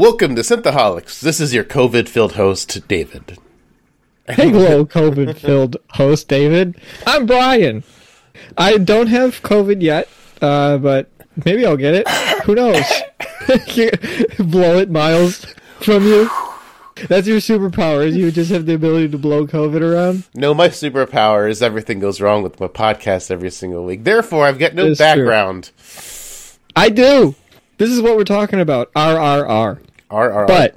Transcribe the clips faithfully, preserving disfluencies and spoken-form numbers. Welcome to Synthaholics. This is your COVID-filled host, David. Hello, COVID-filled host, David. I'm Brian. I don't have COVID yet, uh, but maybe I'll get it. Who knows? Blow it miles from you. That's your superpower. Is you just have the ability to blow COVID around? No, my superpower is everything goes wrong with my podcast every single week. Therefore, I've got no background. True. I do. This is what we're talking about. R R R. R R R. But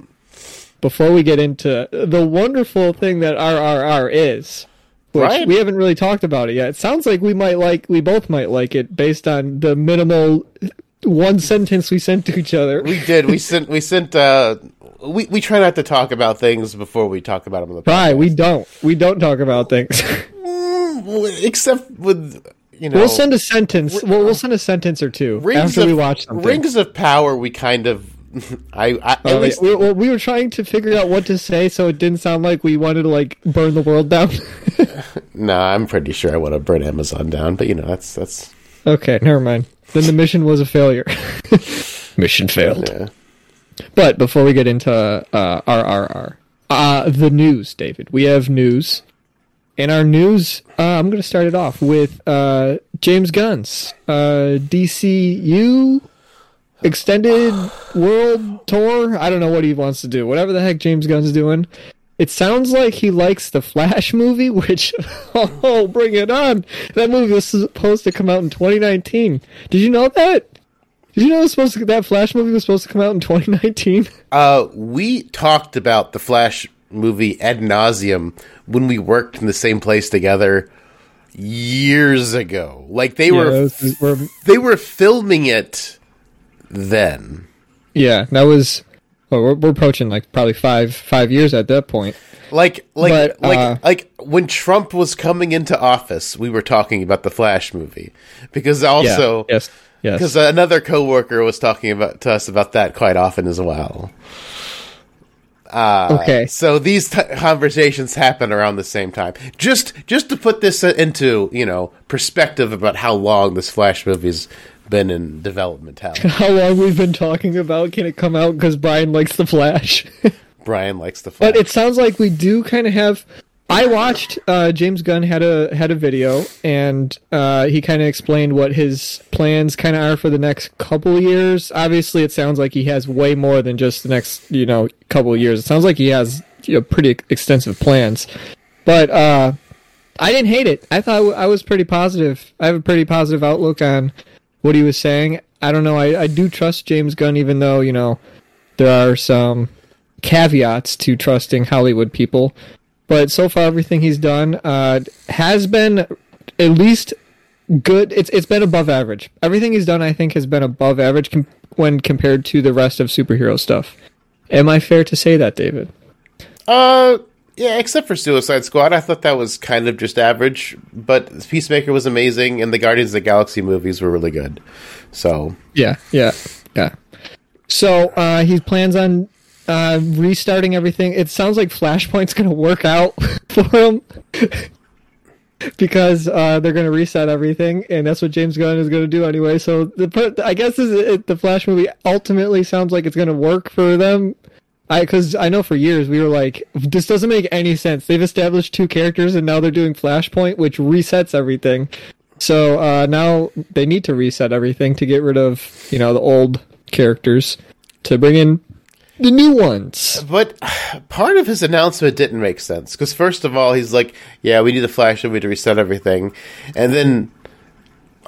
before we get into the wonderful thing that R R R is, which right? we haven't really talked about it yet. It sounds like we might like, we both might like it based on the minimal one sentence we sent to each other. We did. We sent, we sent, uh, We we try not to talk about things before we talk about them on the podcast. Right, we don't. We don't talk about things. Except with, you know... We'll send a sentence. We'll, we'll send a sentence or two after of, we watch something. Rings of Power, we kind of... I, I at uh, least we, we, we were trying to figure out what to say, so it didn't sound like we wanted to, like, burn the world down. Nah, I'm pretty sure I want to burn Amazon down, but, you know, that's... that's... Okay, never mind. Then the mission was a failure. Mission failed. Yeah. But before we get into uh, R R R, uh, the news, David, we have news. And our news, uh, I'm going to start it off with uh, James Gunn's uh, D C U Extended World Tour. I don't know what he wants to do. Whatever the heck James Gunn's doing. It sounds like he likes the Flash movie, which, oh, bring it on. That movie was supposed to come out in twenty nineteen. Did you know that? Did you know it was supposed to, that Flash movie was supposed to come out in twenty nineteen? Uh, we talked about the Flash movie ad nauseum when we worked in the same place together years ago. Like they yeah, were, was, were, they were filming it then. Yeah, that was. Well, we're, we're approaching like probably five five years at that point. Like like but, like uh, like when Trump was coming into office, we were talking about the Flash movie because also yeah, yes. Because yes. another coworker was talking about to us about that quite often as well. Uh, okay. So these t- conversations happen around the same time. Just just to put this into, you know, perspective about how long this Flash movie's been in development. How, how long we've been talking about can it come out because Brian likes the Flash. Brian likes the Flash. But it sounds like we do kind of have... I watched uh, James Gunn had a had a video, and uh, he kind of explained what his plans kind of are for the next couple years. Obviously, it sounds like he has way more than just the next, you know, couple of years. It sounds like he has, you know, pretty extensive plans. But uh, I didn't hate it. I thought I was pretty positive. I have a pretty positive outlook on what he was saying. I don't know. I, I do trust James Gunn, even though, you know, there are some caveats to trusting Hollywood people. But so far, everything he's done uh, has been at least good. It's it's been above average. Everything he's done, I think, has been above average com- when compared to the rest of superhero stuff. Am I fair to say that, David? Uh, yeah. Except for Suicide Squad, I thought that was kind of just average. But Peacemaker was amazing, and the Guardians of the Galaxy movies were really good. So yeah, yeah, yeah. So uh, he plans on. Uh, restarting everything. It sounds like Flashpoint's going to work out for him because uh, they're going to reset everything, and that's what James Gunn is going to do anyway. So the, I guess this is it, the Flash movie ultimately sounds like it's going to work for them. I because I know for years we were like, this doesn't make any sense. They've established two characters, and now they're doing Flashpoint, which resets everything. So uh, now they need to reset everything to get rid of, you know, the old characters to bring in the new ones. But part of his announcement didn't make sense. Because first of all, he's like, yeah, we need the Flash movie to reset everything. And then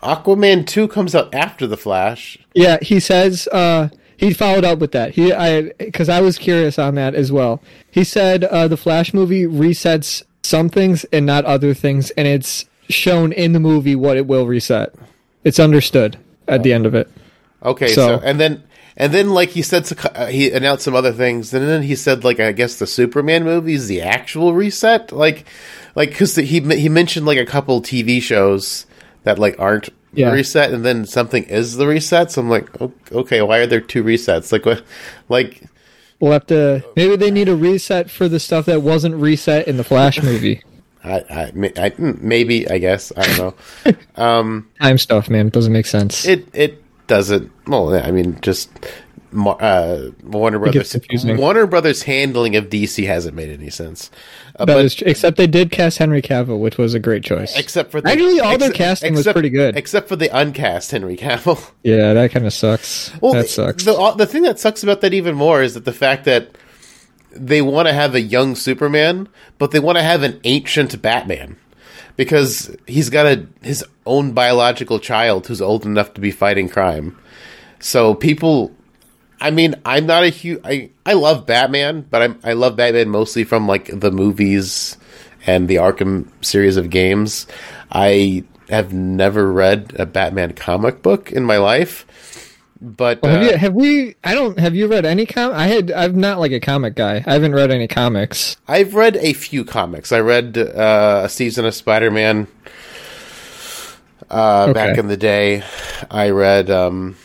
Aquaman two comes out after the Flash. Yeah, he says, uh, he followed up with that. He, I, because I was curious on that as well. He said uh, the Flash movie resets some things and not other things. And it's shown in the movie what it will reset. It's understood at the end of it. Okay, so, so and then... And then, like, he said, uh, he announced some other things, and then he said, like, I guess the Superman movie is the actual reset? Like, like because he he mentioned, like, a couple T V shows that, like, aren't yeah. reset, and then something is the reset, so I'm like, okay, why are there two resets? Like, what, like... We'll have to... Maybe they need a reset for the stuff that wasn't reset in the Flash movie. I, I, I Maybe, I guess. I don't know. Um, Time stuff, man. It doesn't make sense. It... it doesn't well I mean just uh, Warner Brothers. Warner Brothers' handling of D C hasn't made any sense. Uh, that but, is true. Except they did cast Henry Cavill, which was a great choice. Except for the, actually, all ex- their casting except, was pretty good, except for the uncast Henry Cavill. Yeah, that kind of sucks. Well, that sucks. The, the, the thing that sucks about that even more is that the fact that they want to have a young Superman, but they want to have an ancient Batman. Because he's got a his own biological child who's old enough to be fighting crime. So people, I mean, I'm not a huge, I, I love Batman, but I'm, I love Batman mostly from like the movies and the Arkham series of games. I have never read a Batman comic book in my life. But well, have, uh, you, have we? I don't. Have you read any com? I had. I'm not like a comic guy. I haven't read any comics. I've read a few comics. I read uh, a season of Spider-Man uh, okay. back in the day. I read um,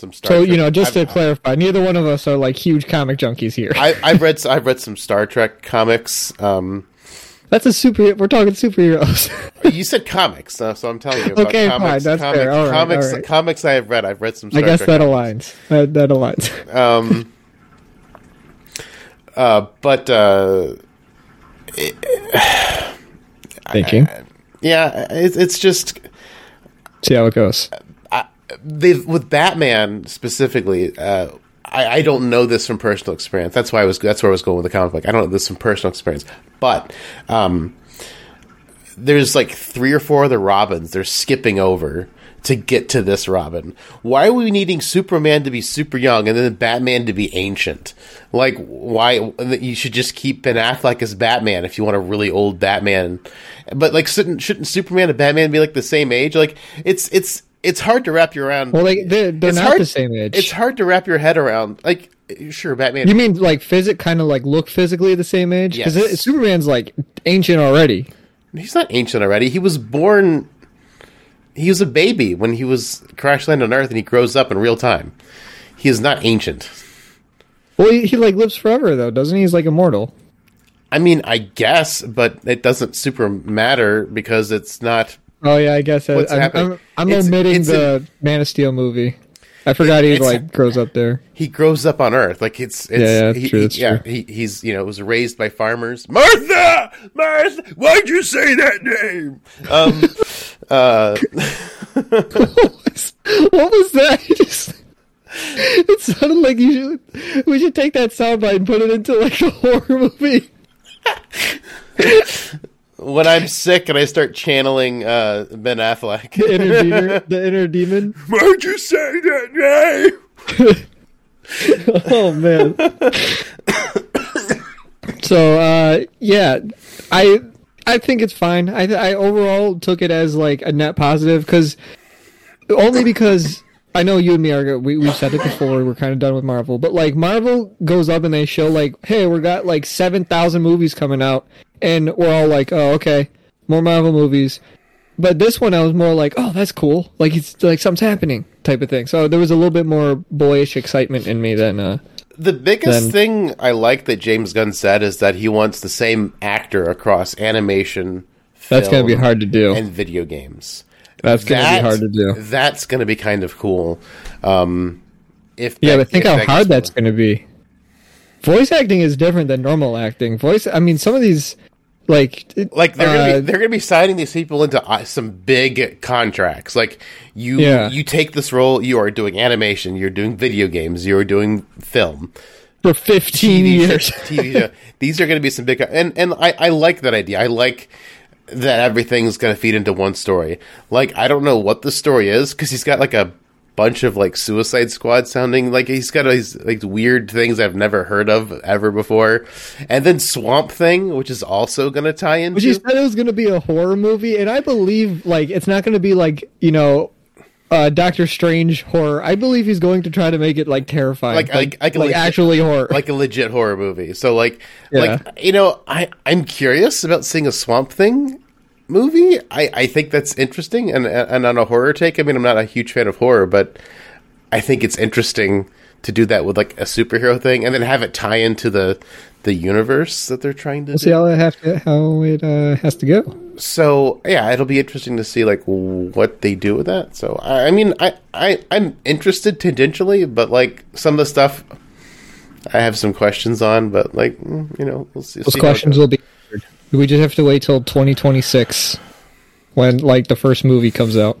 some Star. So Trek. You know, just I've, to clarify, neither one of us are like huge comic junkies here. I, I've read. I've read some Star Trek comics. Um, That's a super. We're talking superheroes. You said comics, uh, so I'm telling you. About okay, comics, fine. That's comics, fair. All comics, right, all right. Comics I have read. I've read some. Star I guess Trek that comics. aligns. That, that aligns. Um. Uh, but uh. It, Thank I, you. I, yeah, it's it's just. See how it goes. I, they've with Batman specifically. Uh, I, I don't know this from personal experience. That's why I was. That's where I was going with the comic book. I don't know this from personal experience, but um, there's like three or four other Robins they're skipping over to get to this Robin. Why are we needing Superman to be super young and then Batman to be ancient? Like, why? You should just keep Ben Affleck as Batman if you want a really old Batman. But like, shouldn't, shouldn't Superman and Batman be like the same age? Like, it's it's. It's hard to wrap your around. Well, like they're, they're not hard, the same age. It's hard to wrap your head around. Like, sure, Batman. You mean like physic, kind of like look physically the same age? Because yes. Superman's like ancient already. He's not ancient already. He was born. He was a baby when he was crash landed on Earth, and he grows up in real time. He is not ancient. Well, he, he like lives forever though, doesn't he? He's like immortal. I mean, I guess, but it doesn't super matter because it's not. Oh yeah, I guess I, I'm, I'm, I'm it's, omitting it's the an, Man of Steel movie. I forgot he like grows up there. He grows up on Earth, like it's, it's yeah, yeah, that's he, true, that's yeah true. He, he's you know was raised by farmers. Martha, Martha, why'd you say that name? Um, uh, what, was, what was that? Just, it sounded like you should. We should take that soundbite and put it into like a horror movie. When I'm sick and I start channeling uh, Ben Affleck. The inner demon. The inner demon. Why'd you say that name? Oh, man. So, uh, yeah, I I think it's fine. I I overall took it as, like, a net positive, because only because I know you and me are, we, we've said it before, we're kind of done with Marvel, but, like, Marvel goes up and they show, like, hey, we got, like, seven thousand movies coming out. And we're all like, oh, okay, more Marvel movies. But this one, I was more like, oh, that's cool. Like, it's like something's happening type of thing. So there was a little bit more boyish excitement in me than... Uh, the biggest than... thing I like that James Gunn said is that he wants the same actor across animation, film, that's going to be hard to do. And video games. That's going to that, be hard to do. That's going to be kind of cool. Um, if that, yeah, but think how hard that's going to be. Voice acting is different than normal acting. Voice, I mean, some of these... Like, like they're uh, gonna be, they're gonna be signing these people into some big contracts. Like you, yeah. you take this role. You are doing animation. You're doing video games. You are doing film for fifteen T V years. T V show. These are gonna be some big. And and I, I like that idea. I like that everything's gonna feed into one story. Like I don't know what the story is because he's got like a bunch of like Suicide Squad sounding like he's got these like weird things I've never heard of ever before, and then Swamp Thing, which is also going to tie in. Which you said it was going to be a horror movie, and I believe like it's not going to be like you know uh, Doctor Strange horror. I believe he's going to try to make it like terrifying, like like, like, like legit, actually horror, like a legit horror movie. So like yeah. like you know I I'm curious about seeing a Swamp Thing movie. I, I think that's interesting, and and on a horror take, I mean, I'm not a huge fan of horror, but I think it's interesting to do that with like a superhero thing, and then have it tie into the the universe that they're trying to we'll do. See how it have to how it uh, has to go. so yeah, it'll be interesting to see like what they do with that. So I, I mean, I, I I'm interested tangentially, but like some of the stuff I have some questions on. But like you know, we'll see. Those see questions will be. We just have to wait till twenty twenty-six when like the first movie comes out.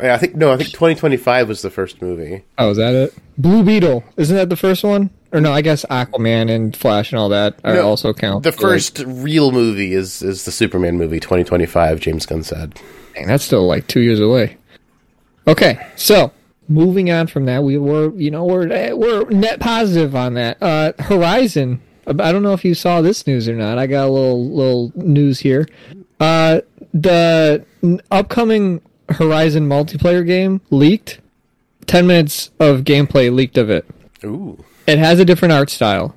Yeah, I think no, I think twenty twenty-five was the first movie. Oh, is that it? Blue Beetle, isn't that the first one? Or no, I guess Aquaman and Flash and all that are no, also count. The first like, real movie is, is the Superman movie, twenty twenty-five, James Gunn said. Dang, that's still like two years away. Okay, so moving on from that, we were you know we're we're net positive on that. Uh, Horizon. I don't know if you saw this news or not. I got a little little news here. Uh, the upcoming Horizon multiplayer game leaked. Ten minutes of gameplay leaked of it. Ooh. It has a different art style.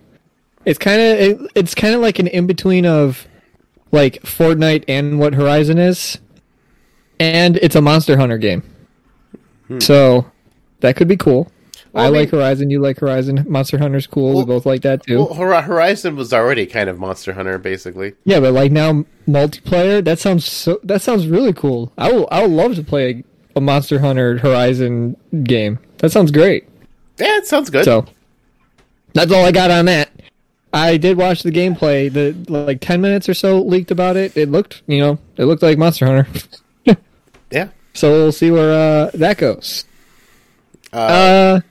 It's kind of it, it's kind of like an in between of like Fortnite and what Horizon is, and it's a Monster Hunter game. Hmm. So that could be cool. Well, I, I mean, like Horizon. You like Horizon. Monster Hunter's cool. Well, we both like that too. Well, Horizon was already kind of Monster Hunter, basically. Yeah, but like now multiplayer. That sounds so. That sounds really cool. I will. I would love to play a, a Monster Hunter Horizon game. That sounds great. Yeah, it sounds good. So. That's all I got on that. I did watch the gameplay. The like ten minutes or so leaked about it. It looked, you know, it looked like Monster Hunter. Yeah. So we'll see where uh, that goes. Uh, uh,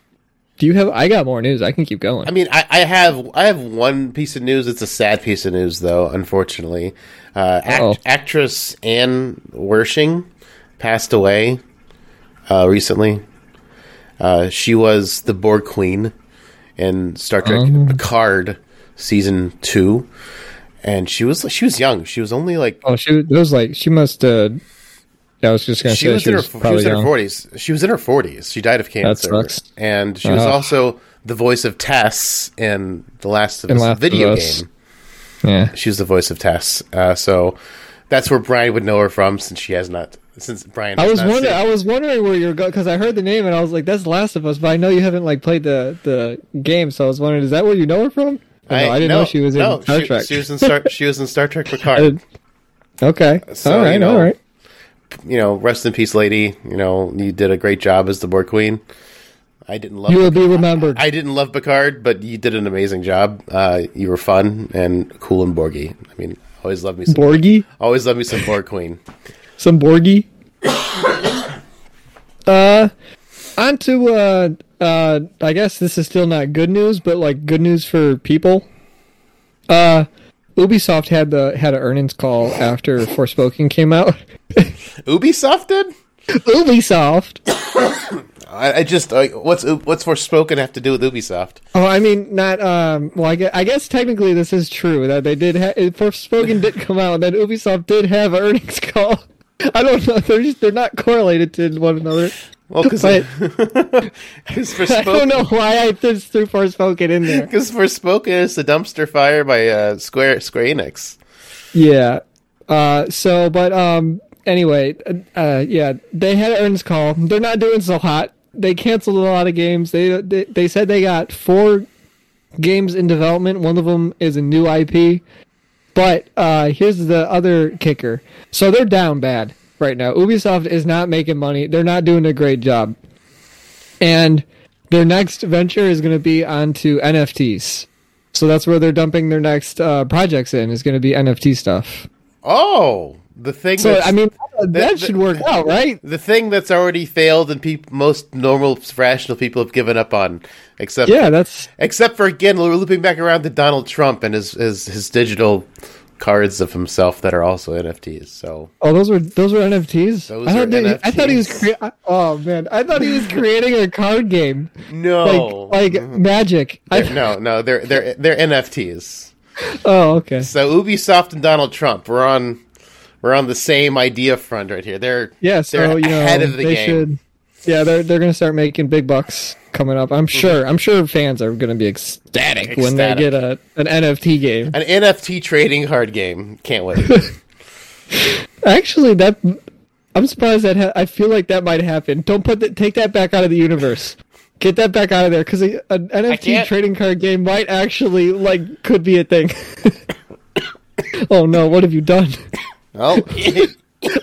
do you have? I got more news. I can keep going. I mean, I, I have, I have one piece of news. It's a sad piece of news, though. Unfortunately, uh, act- actress Anne Wershing passed away uh, recently. Uh, she was the Borg Queen. And Star Trek um, Picard season two, and she was she was young. She was only like oh she was like she must. Uh, I was just gonna she say was she, was her, she was in young. her forties. She was in her forties. She died of cancer. That sucks. And she uh, was also the voice of Tess in The Last of Us video of us. game. Yeah, she was the voice of Tess. Uh, so that's where Brian would know her from, since she has not. Since Brian, I was wondering, I was wondering where you're going because I heard the name and I was like, "That's The Last of Us," but I know you haven't like played the, the game, so I was wondering, is that where you know her from? Or I no, I didn't no, know she was in no, Star she, Trek. She was in Star. She was in Star Trek Picard. Okay, so, all right, you know, all right. You know, rest in peace, lady. You know, you did a great job as the Borg Queen. I didn't love. You will Picard. be remembered. I didn't love Picard, but you did an amazing job. Uh, you were fun and cool and Borgy. I mean, always love me some Borgy. Always love me some Borg Queen. Some Borgie. uh, on to, uh, uh, I guess this is still not good news, but like good news for people. Uh, Ubisoft had the had an earnings call after Forspoken came out. Ubisoft did? Ubisoft. I, I just uh, what's what's Forspoken have to do with Ubisoft? Oh, I mean, not. Um, well, I guess, I guess technically this is true that they did. Ha- Forspoken did come out, and then Ubisoft did have an earnings call. I don't know. They're just, they're not correlated to one another. Well, because I, I don't know why I just threw Forspoken in there. Because Forspoken is the dumpster fire by uh, Square Square Enix. Yeah. Uh, so, but um, anyway, uh, yeah, they had an earnings call. They're not doing so hot. They canceled a lot of games. They, they they said they got four games in development. One of them is a new I P. But uh, here's the other kicker. So they're down bad right now. Ubisoft is not making money. They're not doing a great job. And their next venture is going to be onto N F Ts. So that's where they're dumping their next uh, projects in, is going to be N F T stuff. Oh, the thing. So, I mean, that the, should work the, out, right? The thing that's already failed and pe- most normal, rational people have given up on. Except, yeah, that's except for again, we're looping back around to Donald Trump and his, his his digital cards of himself that are also N F Ts. So, oh, those were those were N F Ts. Those I thought, they, N F Ts. I thought he was. Crea- oh man, I thought he was creating a card game. No, like, like Magic. I, no, no, they're they're they're N F Ts. Oh, okay. So Ubisoft and Donald Trump were on we're on the same idea front right here. They're yeah, so, they're you ahead know, of the they game. Should, yeah, they're they're going to start making big bucks coming up. I'm sure. I'm sure fans are going to be ecstatic, ecstatic when they get a an N F T game, an N F T trading card game. Can't wait. Actually, that I'm surprised that ha- I feel like that might happen. Don't put that. Take that back out of the universe. Get that back out of there, because an N F T trading card game might actually like could be a thing. Oh no! What have you done? Oh.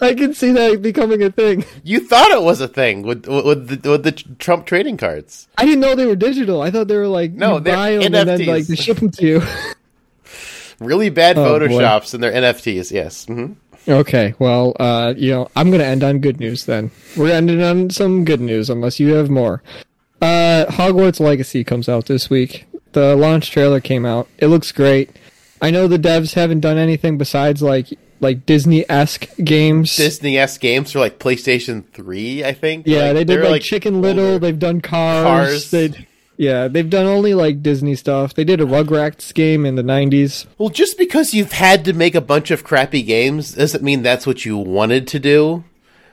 I can see that becoming a thing. You thought it was a thing with with the, with the Trump trading cards. I didn't know they were digital. I thought they were like, no, they're N F Ts. And then, like, they ship them to you. Really bad oh, Photoshops boy. And they're N F Ts, yes. Mm-hmm. Okay, well, uh, you know, I'm going to end on good news then. We're ending on some good news, unless you have more. Uh, Hogwarts Legacy comes out this week. The launch trailer came out. It looks great. I know the devs haven't done anything besides, like... like Disney-esque games. Disney-esque games for like PlayStation three, I think. Yeah, like, they did like, like Chicken Little, older. They've done Cars. Cars. Yeah, they've done only like Disney stuff. They did a Rugrats game in the nineties. Well, just because you've had to make a bunch of crappy games doesn't mean that's what you wanted to do.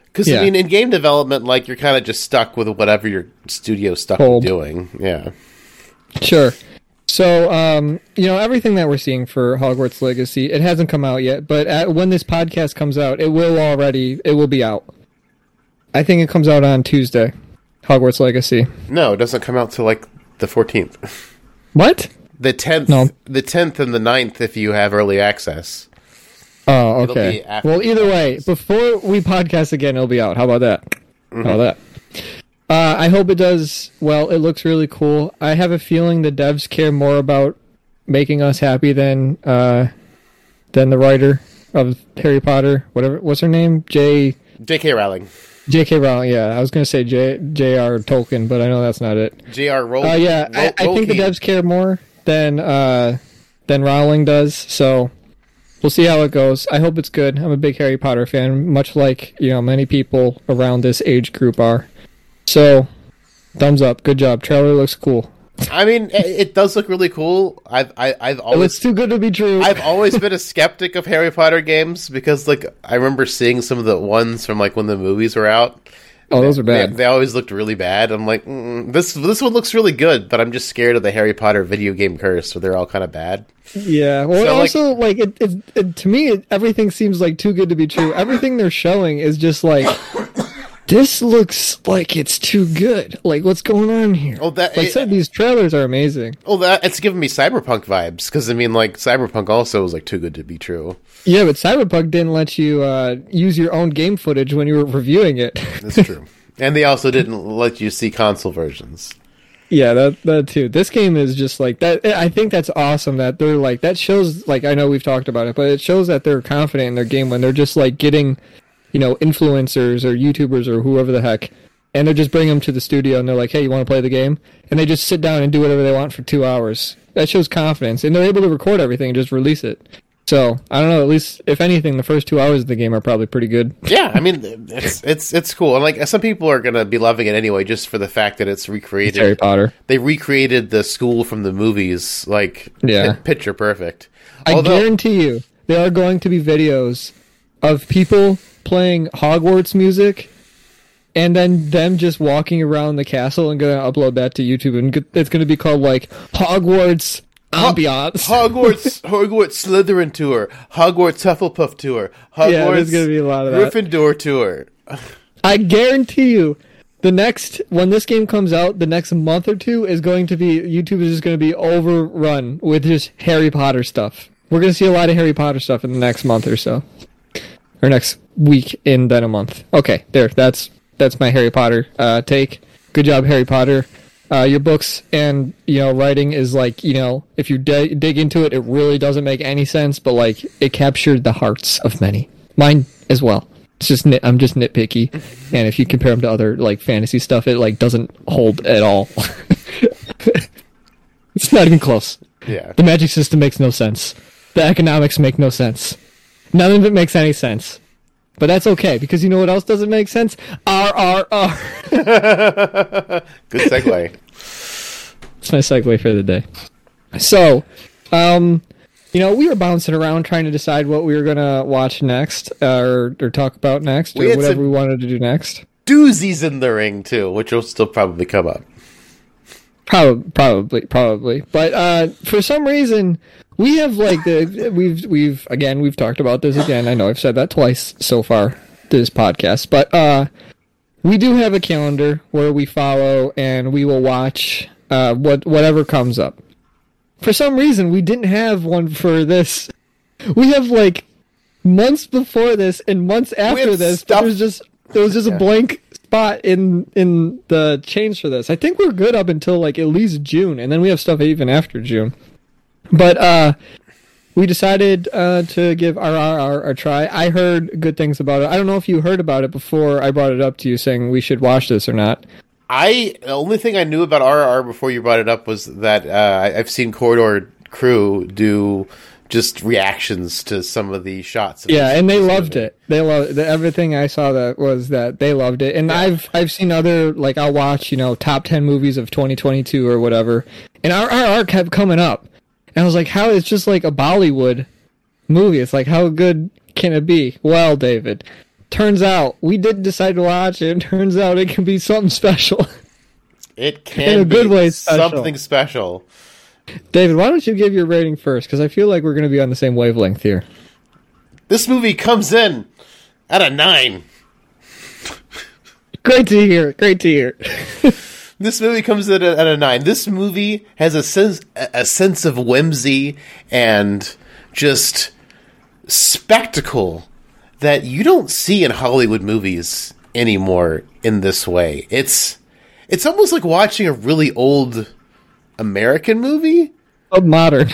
Because, yeah. I mean, in game development, like, you're kind of just stuck with whatever your studio's stuck Old. doing. Yeah. Sure. So, um, you know, everything that we're seeing for Hogwarts Legacy, it hasn't come out yet, but at, when this podcast comes out, it will already, it will be out. I think it comes out on Tuesday, Hogwarts Legacy. No, it doesn't come out till like the fourteenth. What? The tenth, no. The tenth and the ninth if you have early access. Oh, okay. Well, either way, before we podcast again, it'll be out. How about that? Mm-hmm. How about that? Uh, I hope it does well. It looks really cool. I have a feeling the devs care more about making us happy than uh, than the writer of Harry Potter. Whatever, what's her name? J. J K. Rowling. J K. Rowling. Yeah, I was gonna say J. J R. Tolkien, but I know that's not it. J R. Rowling. Uh, yeah, Rol- I, I think the devs care more than uh, than Rowling does. So we'll see how it goes. I hope it's good. I'm a big Harry Potter fan, much like, you know, many people around this age group are. So, thumbs up. Good job. Trailer looks cool. I mean, it does look really cool. I've, I, I've always... It looks too good to be true. I've always been a skeptic of Harry Potter games because, like, I remember seeing some of the ones from, like, when the movies were out. Oh, those are bad. They, they always looked really bad. I'm like, mm, this this one looks really good, but I'm just scared of the Harry Potter video game curse, where they're all kind of bad. Yeah. Well, so, also, like, like it, it, it, to me, it, everything seems, like, too good to be true. Everything they're showing is just, like... This looks like it's too good. Like, what's going on here? Oh, that, like I said, these trailers are amazing. Oh, that it's giving me Cyberpunk vibes. Because, I mean, like, Cyberpunk also was, like, too good to be true. Yeah, but Cyberpunk didn't let you uh, use your own game footage when you were reviewing it. That's true. And they also didn't let you see console versions. Yeah, that, that too. This game is just, like, that. I think that's awesome that they're, like, that shows, like, I know we've talked about it, but it shows that they're confident in their game when they're just, like, getting... you know, influencers or YouTubers or whoever the heck, and they just bring them to the studio and they're like, hey, you want to play the game? And they just sit down and do whatever they want for two hours. That shows confidence. And they're able to record everything and just release it. So, I don't know, at least, if anything, the first two hours of the game are probably pretty good. Yeah, I mean, it's it's it's cool. And, like, some people are going to be loving it anyway just for the fact that it's recreated. It's Harry Potter. They recreated the school from the movies, like, yeah. Picture perfect. Although, I guarantee you, there are going to be videos of people... playing Hogwarts music, and then them just walking around the castle, and going to upload that to YouTube, and it's going to be called, like, Hogwarts Ambiance. Hogwarts Hogwarts Slytherin Tour, Hogwarts Hufflepuff Tour, Hogwarts yeah, there's gonna be a lot of that. Gryffindor Tour. I guarantee you, the next, when this game comes out, the next month or two is going to be, YouTube is just going to be overrun with just Harry Potter stuff. We're going to see a lot of Harry Potter stuff in the next month or so. Or next week and then a month. Okay, there. That's that's my Harry Potter uh, take. Good job, Harry Potter. Uh, your books and, you know, writing is like, you know, if you de- dig into it, it really doesn't make any sense. But, like, it captured the hearts of many. Mine as well. It's just nit- I'm just nitpicky. And if you compare them to other, like, fantasy stuff, it, like, doesn't hold at all. It's not even close. Yeah. The magic system makes no sense. The economics make no sense. None of it makes any sense. But that's okay, because you know what else doesn't make sense? R R R. Good segue. That's my segue for the day. So, um, you know, we were bouncing around trying to decide what we were going to watch next, uh, or, or talk about next, we or whatever we wanted to do next. Doozies in the ring, too, which will still probably come up. Probably, probably, probably. But uh, for some reason, we have like the we've we've again we've talked about this again. I know I've said that twice so far this podcast, but uh, we do have a calendar where we follow and we will watch uh, what whatever comes up. For some reason, we didn't have one for this. We have like months before this and months after this, stuff. there was just there was just yeah. a blank spot in in the chains for this. I think we're good up until like at least June, and then we have stuff even after June. But uh, we decided uh, to give R R R a try. I heard good things about it. I don't know if you heard about it before I brought it up to you, saying we should watch this or not. I the only thing I knew about R R R before you brought it up was that uh, I've seen Corridor Crew do just reactions to some of the shots. Yeah, and they loved it. They loved the, everything I saw that was that they loved it. And yeah. I've I've seen other, like, I'll watch, you know, top ten movies of twenty twenty-two or whatever, and R R R kept coming up. And I was like, how, it's just like a Bollywood movie. It's like, how good can it be? Well, David, turns out we did decide to watch it, and turns out it can be something special. It can In a be good way special. something special. David, why don't you give your rating first? Because I feel like we're going to be on the same wavelength here. This movie comes in at a nine. Great to hear. Great to hear. This movie comes in at a nine. This movie has a sense, a sense of whimsy and just spectacle that you don't see in Hollywood movies anymore in this way. It's it's almost like watching a really old American movie, oh, modern,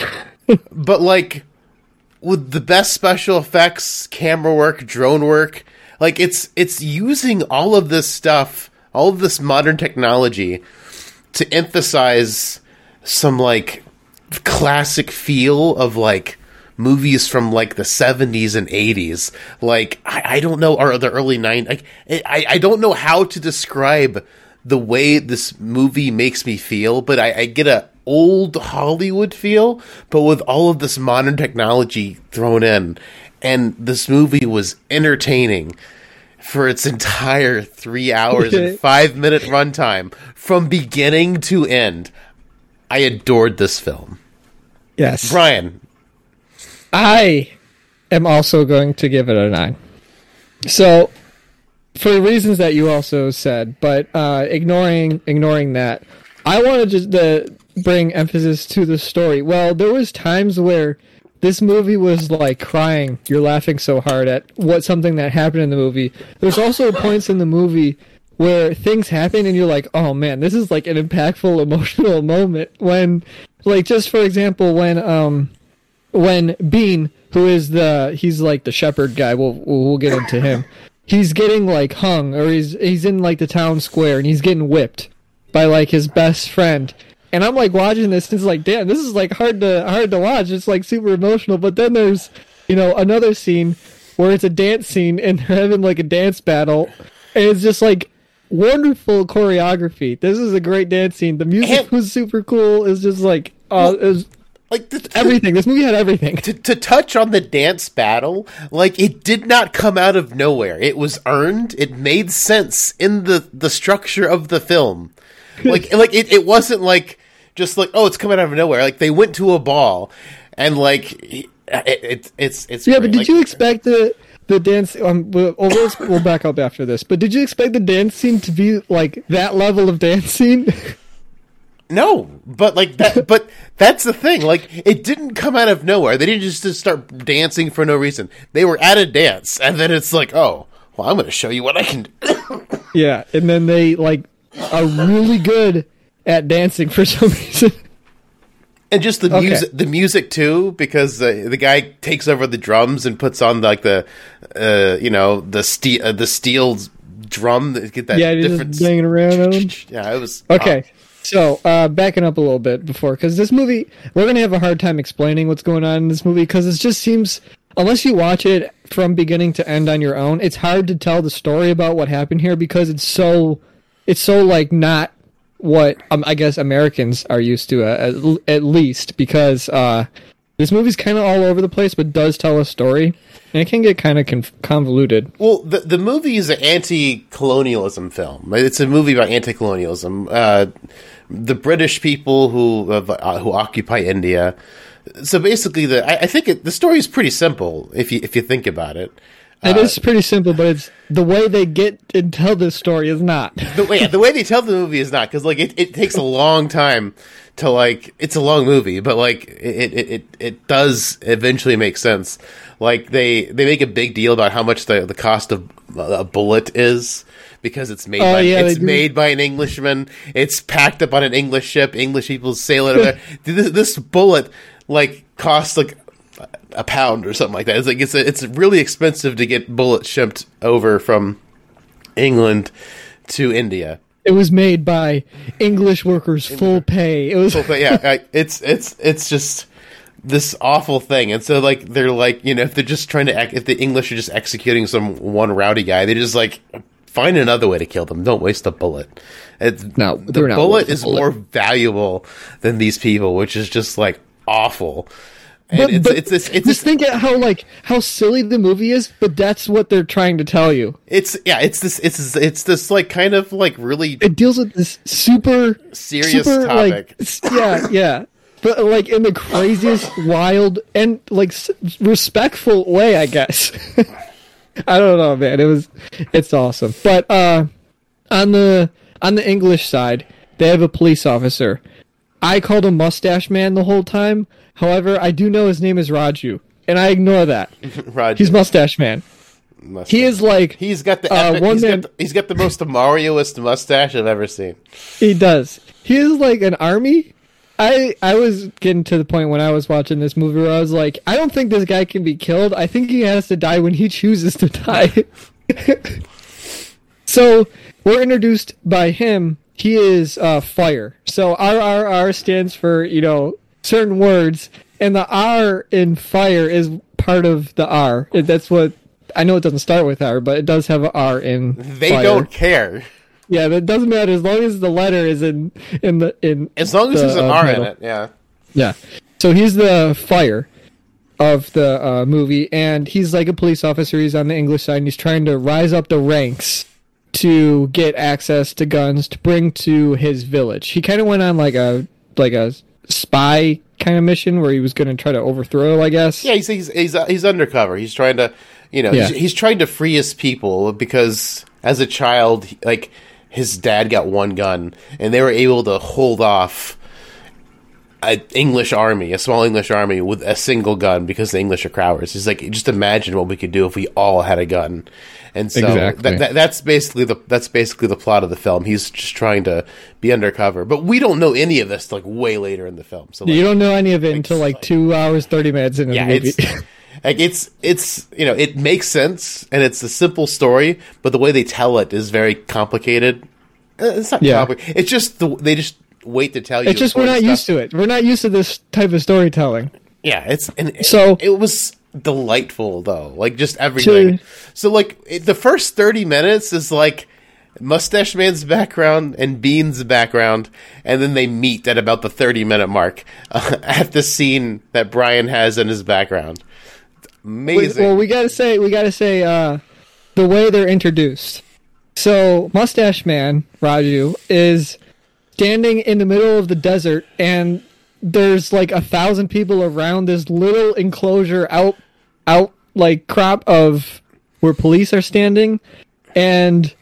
but like with the best special effects, camera work, drone work. Like it's it's using all of this stuff. All of this modern technology to emphasize some like classic feel of like movies from like the seventies and eighties. Like I, I don't know, or the early nineties. I, I don't know how to describe the way this movie makes me feel, but I, I get a old Hollywood feel, but with all of this modern technology thrown in. And this movie was entertaining for its entire three hours and five-minute runtime, from beginning to end. I adored this film. Yes. Brian. I am also going to give it a nine. So, for reasons that you also said, but uh, ignoring ignoring that, I want to just the, bring emphasis to the story. Well, there was times where this movie was like crying. You're laughing so hard at what something that happened in the movie. There's also points in the movie where things happen and you're like, oh man, this is like an impactful emotional moment. When, like, just for example, when um, when Bean, who is the he's like the shepherd guy. We'll we'll get into him. He's getting like hung, or he's he's in like the town square and he's getting whipped by like his best friend. And I'm like watching this, and it's like, damn, this is like hard to hard to watch. It's like super emotional. But then there's, you know, another scene where it's a dance scene and they're having like a dance battle, and it's just like wonderful choreography. This is a great dance scene. The music and was super cool. It's just like, oh, it was like the, everything. This movie had everything. To, to touch on the dance battle, like it did not come out of nowhere. It was earned. It made sense in the the structure of the film. Like, like it, it wasn't like just like, oh, it's coming out of nowhere. Like they went to a ball, and like it, it it's it's yeah. Great. But did like, you expect the the dance? Um, we'll, we'll, we'll back up after this. But did you expect the dance scene to be like that level of dance scene? No, but like that. But that's the thing. Like it didn't come out of nowhere. They didn't just, just start dancing for no reason. They were at a dance, and then it's like, oh, well, I'm going to show you what I can do. Yeah, and then they like are really good at dancing for some reason, and just the okay. music, the music too, because the the guy takes over the drums and puts on like the, uh, you know, the steel uh, the steel drum that get that yeah, different just banging around on him. Yeah, it was okay. Odd. So uh, backing up a little bit before, because this movie, we're gonna have a hard time explaining what's going on in this movie, because it just seems, unless you watch it from beginning to end on your own, it's hard to tell the story about what happened here, because it's so. It's so, like, not what, um, I guess, Americans are used to, uh, at, at least, because uh, this movie's kind of all over the place, but does tell a story, and it can get kind of conv- convoluted. Well, the the movie is an anti-colonialism film. It's a movie about anti-colonialism. Uh, the British people who uh, who occupy India. So basically, the I, I think it, the story is pretty simple, if you if you think about it. It uh, is pretty simple, but it's the way they get and tell this story is not. the way the way they tell the movie is not, because like it, it takes a long time to like. It's a long movie, but like it it, it, it does eventually make sense. Like they, they make a big deal about how much the the cost of a bullet is, because it's made oh, by yeah, it's made by an Englishman. It's packed up on an English ship. English people sail it over there. This, this bullet like costs like a pound or something like that. It's like it's a, it's really expensive to get bullets shipped over from England to India. It was made by English workers, full pay. It was full pay. Yeah, it's it's it's just this awful thing. And so like they're like, you know, if they're just trying to act, if the English are just executing some one rowdy guy, they just like find another way to kill them. Don't waste a bullet. It's, no, the bullet is bullet. more valuable than these people, which is just like awful. And but, it's, but it's, it's, it's, just think at how like how silly the movie is, but that's what they're trying to tell you. It's yeah, it's this, it's it's this like kind of like really. It deals with this super serious super, topic. Like, yeah, yeah, but like in the craziest, wild, and like s- respectful way, I guess. I don't know, man. It was, it's awesome. But uh, on the on the English side, they have a police officer. I called him Mustache Man the whole time. However, I do know his name is Raju, and I ignore that. Raju. He's Mustache Man. Mustache. He is like he's got the, uh, one he's, man, got the he's got the most Mario-ist mustache I've ever seen. He does. He is like an army. I I was getting to the point when I was watching this movie where I was like, I don't think this guy can be killed. I think he has to die when he chooses to die. So we're introduced by him. He is uh, fire. So R R R stands for, you know, certain words, and the R in fire is part of the R. That's what I know. It doesn't start with R, but it does have an R in. They fire. Don't care. Yeah, that doesn't matter as long as the letter is in in the in. As long as the, there's an uh, R metal. in it, yeah. Yeah. So he's the fire of the uh, movie, and he's like a police officer. He's on the English side, and he's trying to rise up the ranks to get access to guns to bring to his village. He kind of went on like a like a spy kind of mission where he was going to try to overthrow, I guess. Yeah, he's he's he's, uh, he's undercover. He's trying to, you know, yeah. he's, he's trying to free his people because as a child, like his dad got one gun and they were able to hold off an English army, a small English army with a single gun because the English are cowards. He's like, just imagine what we could do if we all had a gun. And so exactly. that, that, that's basically the that's basically the plot of the film. He's just trying to be undercover, but we don't know any of this like way later in the film. So like, you don't know any of it like, until like, like two hours thirty minutes into yeah, the movie. It's, like it's it's you know it makes sense and it's a simple story, but the way they tell it is very complicated. It's not yeah. complicated. It's just the, they just wait to tell you. It's just we're not stuff. used to it. We're not used to this type of storytelling. Yeah, it's and so it, it was. delightful though, like just everything. To, so like it, the first thirty minutes is like Mustache Man's background and Bean's background, and then they meet at about the thirty minute mark uh, at the scene that Brian has in his background. Amazing. Well, we gotta say, we gotta say uh, the way they're introduced. So Mustache Man Raju is standing in the middle of the desert and there's like a thousand people around this little enclosure out, out like crop of where police are standing. And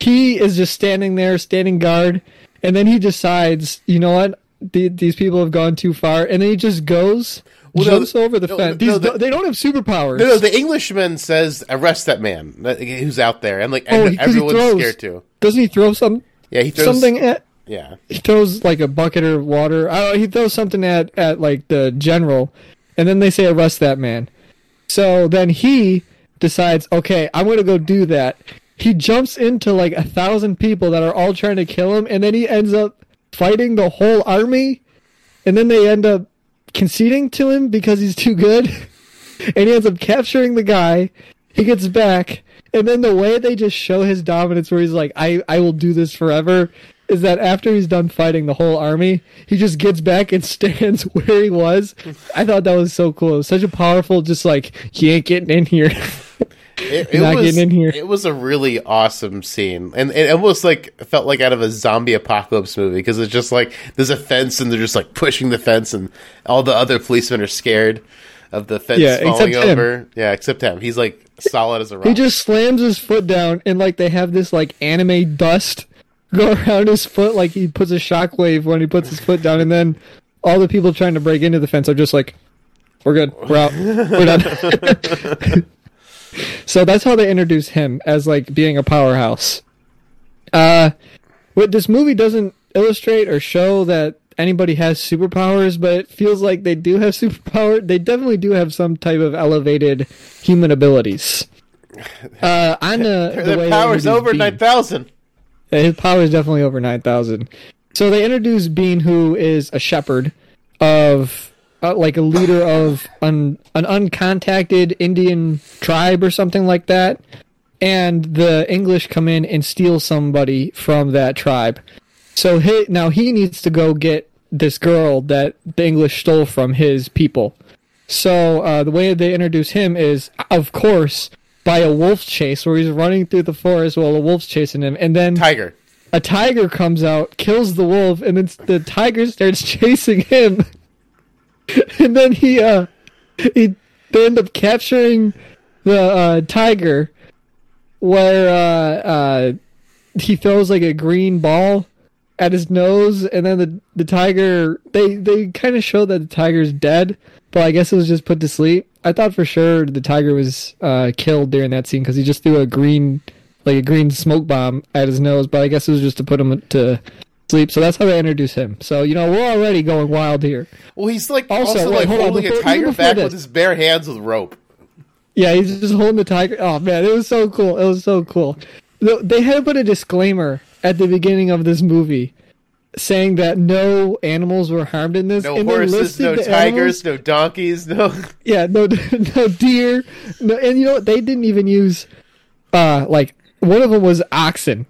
he is just standing there, standing guard. And then he decides, you know what? The, these people have gone too far. And then he just goes, well, jumps no, over the no, fence. These, no, the, they don't have superpowers. No, no, the Englishman says, arrest that man who's out there. And like oh, everyone's throws, scared too. Doesn't he throw some, yeah, he throws, something at... Yeah, he throws like a bucket of water. I don't know, he throws something at, at like the general, and then they say arrest that man. So then he decides, okay, I'm gonna go do that. He jumps into like a thousand people that are all trying to kill him, and then he ends up fighting the whole army, and then they end up conceding to him because he's too good, and he ends up capturing the guy. He gets back, and then the way they just show his dominance, where he's like, I, I will do this forever. Is that after he's done fighting the whole army, he just gets back and stands where he was. I thought that was so cool. It was such a powerful, just like, you ain't getting in here. it, it Not was, getting in here. It was a really awesome scene. And it almost like felt like out of a zombie apocalypse movie, because it's just like, there's a fence and they're just like pushing the fence and all the other policemen are scared of the fence yeah, falling over. Him. Yeah, except him. He's like solid as a rock. He just slams his foot down and like they have this like anime dust go around his foot like he puts a shockwave when he puts his foot down, and then all the people trying to break into the fence are just like, we're good. We're out. We're done. So that's how they introduce him as like being a powerhouse. Uh, what this movie doesn't illustrate or show that anybody has superpowers, but it feels like they do have superpower. They definitely do have some type of elevated human abilities. Uh, on the, the, the way power's over nine thousand. Yeah, his power is definitely over nine thousand. So they introduce Bean, who is a shepherd of, uh, like a leader of un, an uncontacted Indian tribe or something like that. And the English come in and steal somebody from that tribe. So he, now he needs to go get this girl that the English stole from his people. So uh, the way they introduce him is, of course, by a wolf chase where he's running through the forest while a wolf's chasing him. And then tiger. A tiger comes out, kills the wolf, and then the tiger starts chasing him. And then he, uh, he they end up capturing the uh, tiger where uh, uh, he throws like a green ball at his nose, and then the the tiger, they, they kind of show that the tiger's dead, but I guess it was just put to sleep. I thought for sure the tiger was uh, killed during that scene because he just threw a green like a green smoke bomb at his nose, but I guess it was just to put him to sleep. So that's how they introduce him. So, you know, we're already going wild here. Well, he's like also, also like wait, holding before, a tiger back this. with his bare hands with rope. Yeah, he's just holding the tiger. Oh man, it was so cool. It was so cool. They had to put a disclaimer at the beginning of this movie saying that no animals were harmed in this. No and horses, no tigers, animals. no donkeys, no... Yeah, no no deer. No, and you know what? They didn't even use, uh, like, one of them was oxen.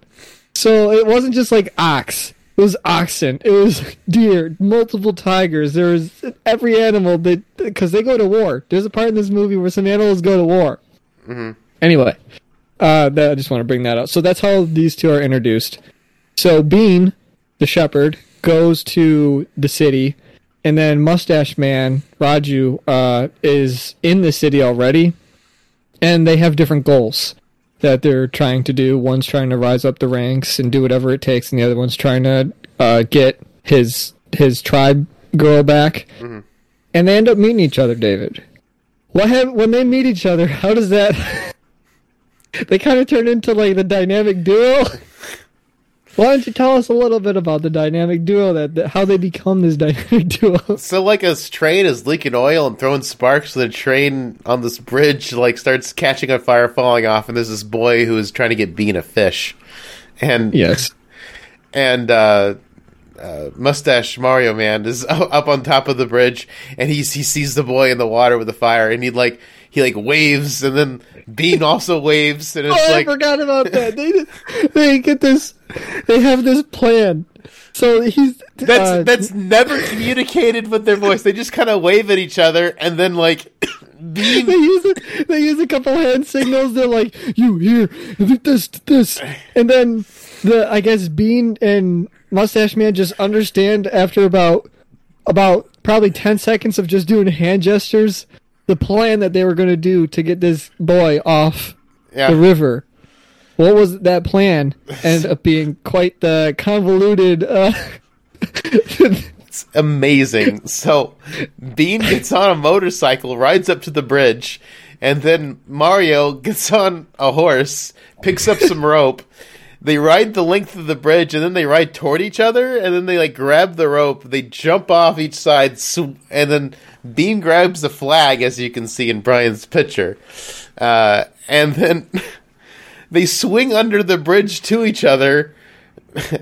So it wasn't just like ox. It was oxen. It was deer, multiple tigers. There was every animal that... Because they go to war. There's a part in this movie where some animals go to war. Mm-hmm. Anyway... Uh, that, I just want to bring that up. So that's how these two are introduced. So Bean, the shepherd, goes to the city, and then Mustache Man, Raju, uh, is in the city already, and they have different goals that they're trying to do. One's trying to rise up the ranks and do whatever it takes, and the other one's trying to uh, get his his tribe girl back. Mm-hmm. And they end up meeting each other, David. What have, when they meet each other, how does that... They kind of turn into, like, the dynamic duo. Why don't you tell us a little bit about the dynamic duo, that, that how they become this dynamic duo? So, like, a train is leaking oil and throwing sparks, so the train on this bridge, like, starts catching on fire, falling off, and there's this boy who is trying to get Bean a fish. And, yes. And, uh... Uh, Mustache Mario Man is up on top of the bridge, and he he sees the boy in the water with the fire, and he like he like waves, and then Bean also waves, and it's oh, like I forgot about that. They they get this, they have this plan. So he's that's uh, that's never communicated with their voice. They just kind of wave at each other, and then like. Bean. They use a, they use a couple hand signals. They're like, you here, this, this, and then the I guess Bean and Mustache Man just understand after about about probably ten seconds of just doing hand gestures the plan that they were going to do to get this boy off yeah. the river. What was that plan? Ended up being quite the convoluted. Uh, It's amazing. So Bean gets on a motorcycle, rides up to the bridge, and then Mario gets on a horse, picks up some rope. They ride the length of the bridge, and then they ride toward each other, and then they like grab the rope. They jump off each side, sw- and then Bean grabs the flag, as you can see in Brian's picture. Uh, and then they swing under the bridge to each other,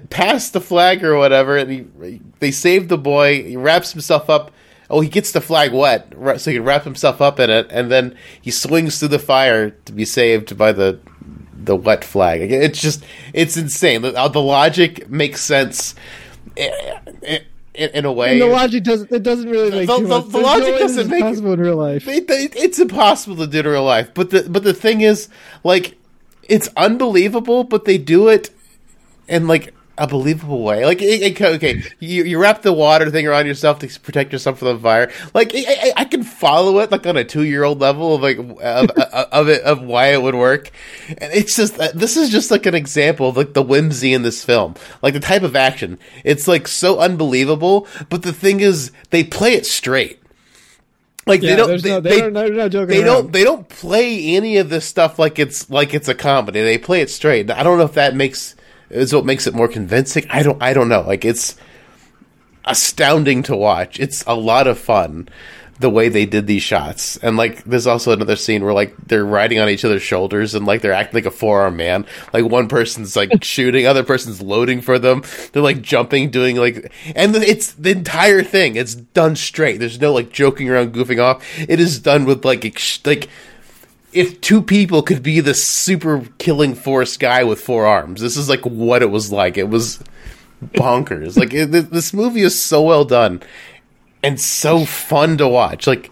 past the flag or whatever, and he, they save the boy. He wraps himself up. Oh, he gets the flag wet, so he can wrap himself up in it, and then he swings through the fire to be saved by the the wet flag. It's just, it's insane. The, the logic makes sense in, in, in a way. And the logic doesn't, it doesn't really make the, sense. The, the logic no doesn't make possible in real life. It, it, it's impossible to do in real life. But the, but the thing is, like, it's unbelievable, but they do it. And, like, a believable way. Like, it, it, okay, you, you wrap the water thing around yourself to protect yourself from the fire. Like, it, I, I can follow it, like, on a two-year-old level of, like, of, of it, of why it would work. And it's just, uh, this is just, like, an example of, like, the whimsy in this film. Like, the type of action. It's, like, so unbelievable, but the thing is, they play it straight. Like yeah, they don't, they, no, they, they, no, no joking they don't, they don't play any of this stuff like it's like it's a comedy. They play it straight. I don't know if that makes is what makes it more convincing. I don't, I don't know. Like it's astounding to watch. It's a lot of fun the way they did these shots. And like, there's also another scene where like they're riding on each other's shoulders and like they're acting like a four-arm man. Like one person's like shooting, other person's loading for them. They're like jumping, doing like, and it's the entire thing. It's done straight. There's no like joking around, goofing off. It is done with like, ex- like if two people could be the super killing force guy with four arms, this is like what it was like. It was bonkers. Like it, this movie is so well done. And so fun to watch. Like,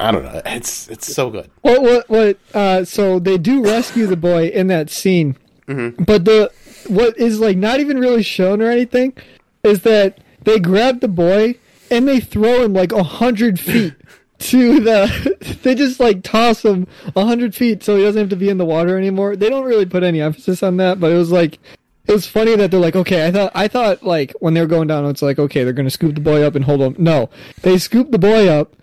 I don't know. It's it's so good. What what what? Uh, so they do rescue the boy in that scene, mm-hmm. but the what is like not even really shown or anything is that they grab the boy and they throw him like a hundred feet to the. They just like toss him a hundred feet so he doesn't have to be in the water anymore. They don't really put any emphasis on that, but it was like. It was funny that they're like, okay, I thought, I thought, like, when they were going down, it's like, okay, they're going to scoop the boy up and hold him. No, they scoop the boy up,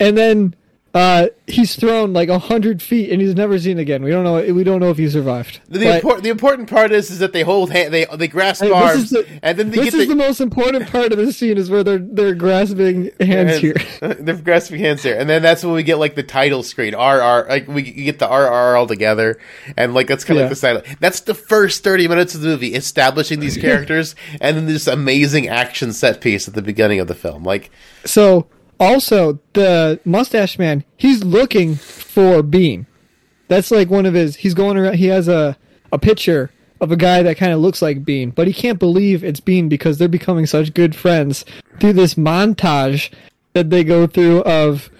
and then uh, he's thrown like a hundred feet, and he's never seen again. We don't know. We don't know if he survived. The, but, impor- the important part is, is that they hold, hand, they they grasp hey, arms, the, and then they this get is the-, the most important part of the scene is where they're they're grasping hands here. They're grasping hands here, and then that's when we get like the title screen. R R, like we you get the R R all together, and like that's kind of yeah. like the side. That's the first thirty minutes of the movie, establishing these characters, and then this amazing action set piece at the beginning of the film, like so. Also, the mustache man, he's looking for Bean. That's like one of his, he's going around, he has a, a picture of a guy that kind of looks like Bean, but he can't believe it's Bean because they're becoming such good friends through this montage that they go through of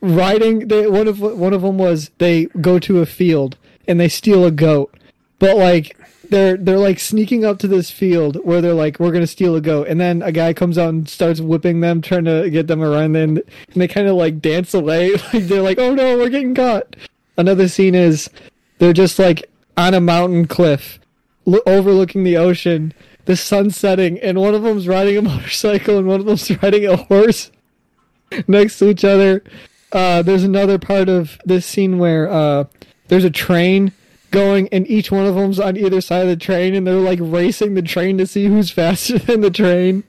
riding. They, one of one of them was they go to a field and they steal a goat, but like they're they're like sneaking up to this field where they're like, we're gonna steal a goat, and then a guy comes out and starts whipping them, trying to get them around, and, and they kind of like dance away. Like they're like, oh no, we're getting caught. Another scene is they're just like on a mountain cliff, lo- overlooking the ocean, the sun setting, and one of them's riding a motorcycle and one of them's riding a horse next to each other. Uh, there's another part of this scene where uh, there's a train going and each one of them's on either side of the train and they're like racing the train to see who's faster than the train.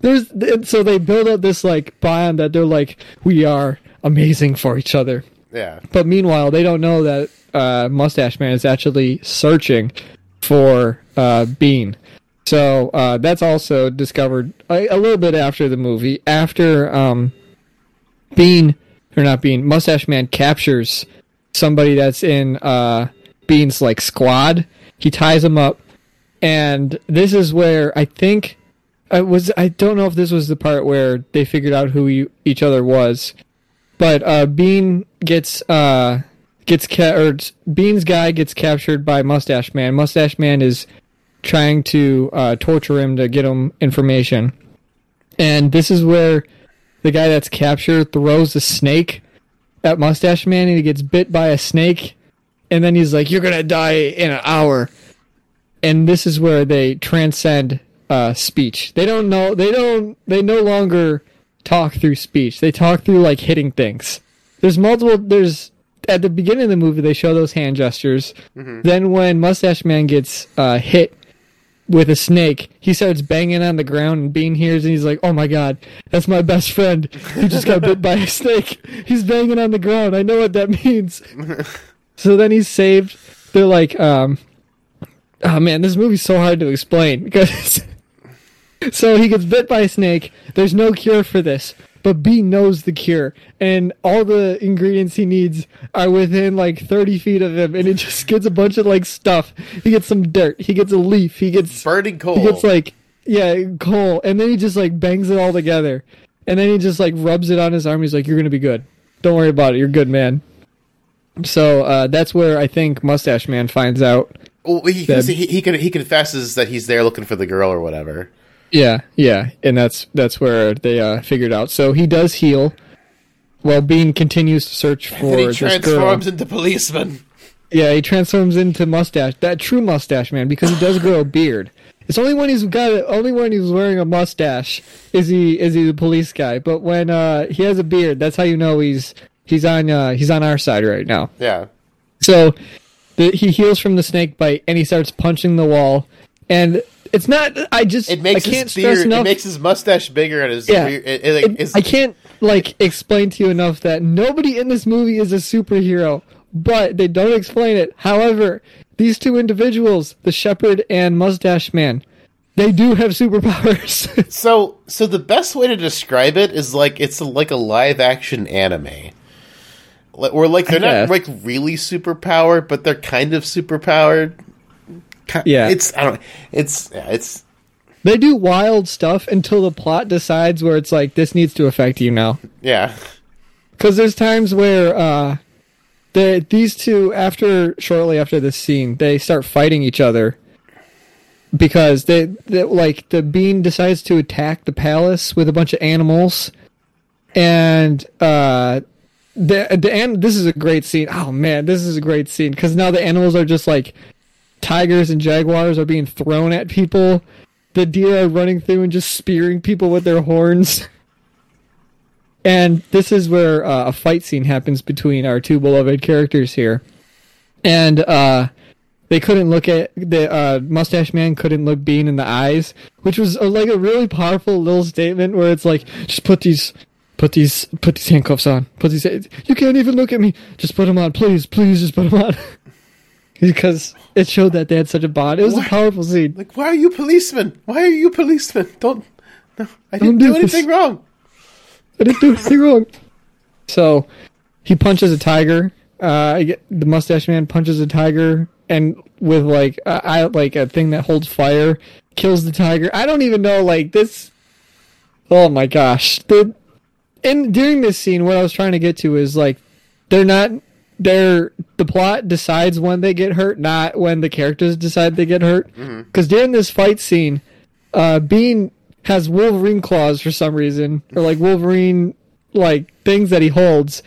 There's so they build up this like bond that they're like, we are amazing for each other. Yeah. But meanwhile, they don't know that uh, Mustache Man is actually searching for uh, Bean. So uh, that's also discovered a, a little bit after the movie. After um, Bean or not Bean, Mustache Man captures somebody that's in. Uh, Bean's like squad. He ties him up, and this is where I think I was. I don't know if this was the part where they figured out who you, each other was, but uh, Bean gets uh, gets ca- or Bean's guy gets captured by Mustache Man. Mustache Man is trying to uh, torture him to get him information, and this is where the guy that's captured throws a snake at Mustache Man, and he gets bit by a snake. And then he's like, you're going to die in an hour. And this is where they transcend uh, speech. They don't know, they don't, they no longer talk through speech. They talk through like hitting things. There's multiple, there's, at the beginning of the movie, they show those hand gestures. Mm-hmm. Then when Mustache Man gets uh, hit with a snake, he starts banging on the ground and Bean hears and he's like, oh my God, that's my best friend. He just got bit by a snake. He's banging on the ground. I know what that means. So then he's saved. They're like, um, oh man, this movie's so hard to explain. Because so he gets bit by a snake. There's no cure for this. But B knows the cure. And all the ingredients he needs are within like thirty feet of him. And it just gets a bunch of like stuff. He gets some dirt. He gets a leaf. He gets burning coal. He gets like, yeah, coal. And then he just like bangs it all together. And then he just like rubs it on his arm. He's like, you're going to be good. Don't worry about it. You're good, man. So uh, that's where I think Mustache Man finds out Well, he, that, he he he confesses that he's there looking for the girl or whatever. Yeah, yeah, and that's that's where they uh, figured out. So he does heal, while Bean continues to search for this girl. He transforms into policeman. Yeah, he transforms into mustache, that true mustache man, because he does grow a beard. It's only when he's got it, only when he's wearing a mustache is he is he the police guy. But when uh, he has a beard, that's how you know he's he's on uh, he's on our side right now. Yeah. So the, he heals from the snake bite and he starts punching the wall, and it's not. I just it makes I can't his beard, stress enough. It makes his mustache bigger and his yeah. Beard, it, it, it, it, I can't like explain to you enough that nobody in this movie is a superhero, but they don't explain it. However, these two individuals, the Shepherd and Mustache Man, they do have superpowers. so, so the best way to describe it is like it's like a live action anime. Or like they're not like really superpowered, but they're kind of superpowered. Yeah, it's I don't. It's yeah, it's they do wild stuff until the plot decides where it's like this needs to affect you now. Yeah, because there's times where uh, the these two after shortly after this scene they start fighting each other because they, they like the Bean decides to attack the palace with a bunch of animals and uh. The the and this is a great scene. Oh man, this is a great scene because now the animals are just like tigers and jaguars are being thrown at people. The deer are running through and just spearing people with their horns. And this is where uh, a fight scene happens between our two beloved characters here. And uh, they couldn't look at the uh, Mustache Man couldn't look Bean in the eyes, which was a, like a really powerful little statement where it's like just put these. Put these, put these handcuffs on. Put these. You can't even look at me. Just put them on, please, please. Just put them on, because it showed that they had such a bond. It was why, a powerful scene. Like, why are you policemen? Why are you policemen? Don't. No, I didn't Don't do, do anything wrong. I didn't do anything wrong. So, he punches a tiger. Uh, I get, the Mustache Man punches a tiger, and with like, uh, I like a thing that holds fire, kills the tiger. I don't even know. Like this. Oh my gosh. The, And during this scene, what I was trying to get to is like, they're not, they're, the plot decides when they get hurt, not when the characters decide they get hurt. Because mm-hmm. during this fight scene, uh, Bean has Wolverine claws for some reason, or like Wolverine, like things that he holds,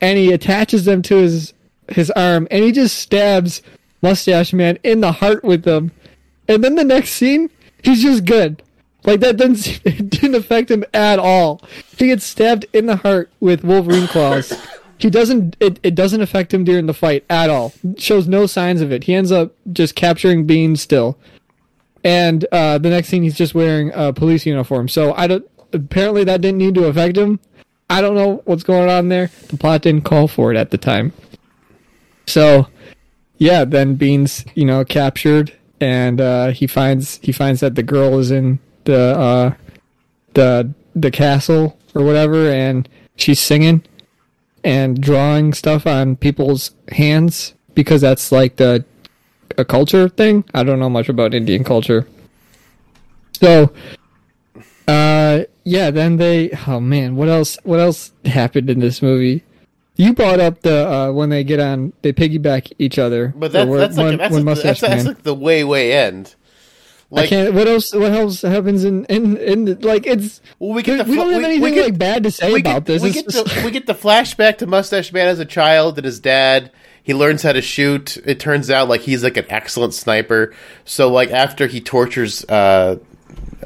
and he attaches them to his, his arm, and he just stabs Mustache Man in the heart with them. And then the next scene, he's just good. Like, that didn't, it didn't affect him at all. He gets stabbed in the heart with Wolverine claws. He doesn't, it, it doesn't affect him during the fight at all. Shows no signs of it. He ends up just capturing Bean still. And uh, the next scene, he's just wearing a police uniform. So, I don't, apparently that didn't need to affect him. I don't know what's going on there. The plot didn't call for it at the time. So, yeah, then Bean's, you know, captured. And uh, he finds he finds that the girl is in the uh the the castle or whatever, and she's singing and drawing stuff on people's hands because that's like the a culture thing. I don't know much about Indian culture. So uh yeah, then they oh man, what else what else happened in this movie? You brought up the uh, when they get on they piggyback each other. But that, that's when, like that's, when like, that's, that's like the way way end. Like, I can't. What else? What else happens in in, in like it's? Well, we, get the, we don't have we, anything we get, like bad to say we about get, this. We get, just... the, we get the flashback to Mustache Man as a child and his dad. He learns how to shoot. It turns out like he's like an excellent sniper. So like after he tortures uh,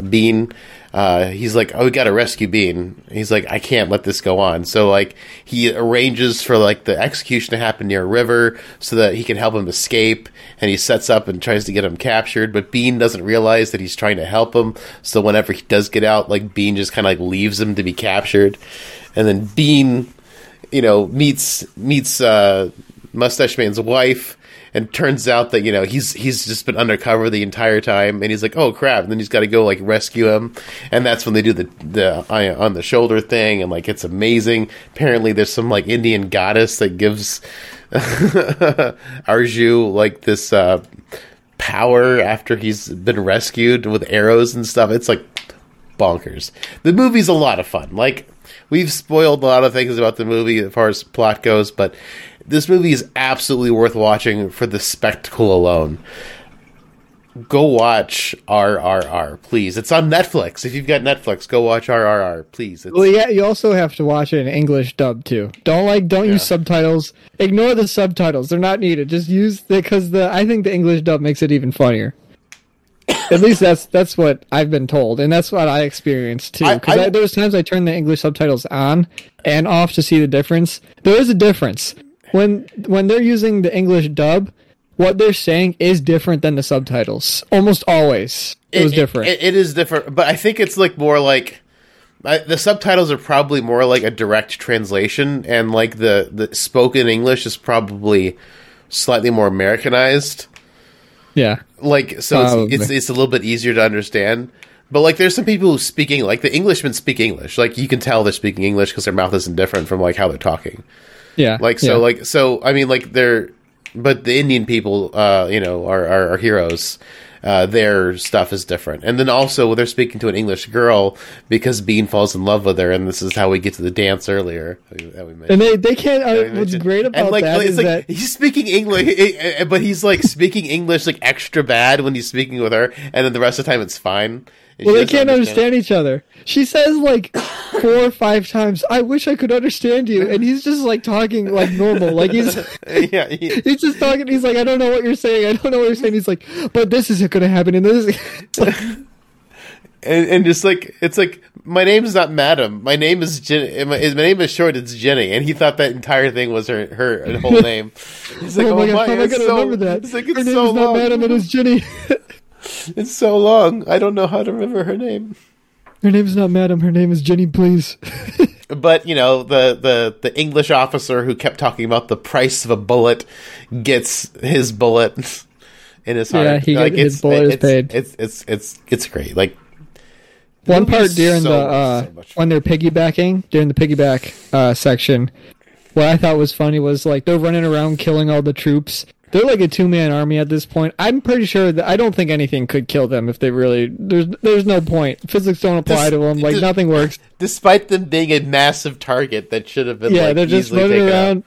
Bean, uh, he's like, "Oh, we got to rescue Bean." He's like, "I can't let this go on." So like he arranges for like the execution to happen near a river so that he can help him escape. And he sets up and tries to get him captured, but Bean doesn't realize that he's trying to help him. So whenever he does get out, like Bean just kind of like leaves him to be captured, and then Bean, you know, meets meets uh, Mustache Man's wife, and turns out that you know he's he's just been undercover the entire time, and he's like, oh crap, and then he's got to go like rescue him, and that's when they do the the eye on the shoulder thing, and like it's amazing. Apparently, there's some like Indian goddess that gives. Arju like this uh, power after he's been rescued with arrows and stuff. It's like bonkers. The movie's a lot of fun. Like we've spoiled a lot of things about the movie as far as plot goes, but This movie is absolutely worth watching for the spectacle alone. Go watch R R R, please. It's on Netflix. If you've got Netflix, go watch R R R, please. It's- well, yeah, you also have to watch it in English dub, too. Don't like, don't yeah. use subtitles. Ignore the subtitles. They're not needed. Just use the, because the, I think the English dub makes it even funnier. At least that's that's what I've been told, and that's what I experienced, too. Because there was times I turned the English subtitles on and off to see the difference. There is a difference. When when they're using the English dub, what they're saying is different than the subtitles. Almost always. It was it, different. It, it is different, but I think it's like more like... I, the subtitles are probably more like a direct translation, and like the, the spoken English is probably slightly more Americanized. Yeah. Like, so uh, it's, it's it's a little bit easier to understand. But like, there's some people who speak English. Like, the Englishmen speak English. Like, you can tell they're speaking English because their mouth isn't different from like how they're talking. Yeah. Like, so, yeah. like, so, I mean, like, they're... But the Indian people, uh, you know, are, are, are heroes. Uh, their stuff is different. And then also, they're speaking to an English girl because Bean falls in love with her, and this is how we get to the dance earlier. That we and they, they can't... Uh, what's great about and like, that like, is like, that... He's speaking English, but he's, like, speaking English, like, extra bad when he's speaking with her, and then the rest of the time it's fine. Well, they can't understand, understand each other. She says, like, four or five times, I wish I could understand you. And he's just, like, talking, like, normal. Like, he's yeah, he, he's just talking. He's like, I don't know what you're saying. I don't know what you're saying. He's like, but this isn't going to happen in this. Like, and, and just, like, it's like, my name's not Madam. My name is Jenny. My, my name is short. It's Jenny. And he thought that entire thing was her, her whole name. He's like, oh, my, oh my God, I got to so, remember that. It's like, it's her name so is long. Not Madam. It is Jenny. It's so long. I don't know how to remember her name. Her name's not Madam. Her name is Jenny, please. But, you know, the, the, the English officer who kept talking about the price of a bullet gets his bullet in his heart. Yeah, he like, gets, his bullet is paid. It's, it's, it's, it's great. Like, one part during so, the, uh, so when they're piggybacking, during the piggyback uh, section, what I thought was funny was, like, they're running around killing all the troops. They're like a two-man army at this point. I'm pretty sure that I don't think anything could kill them if they really... There's there's no point. Physics don't apply Des- to them. Like, nothing works. Despite them being a massive target that should have been, yeah, like, they're just running around.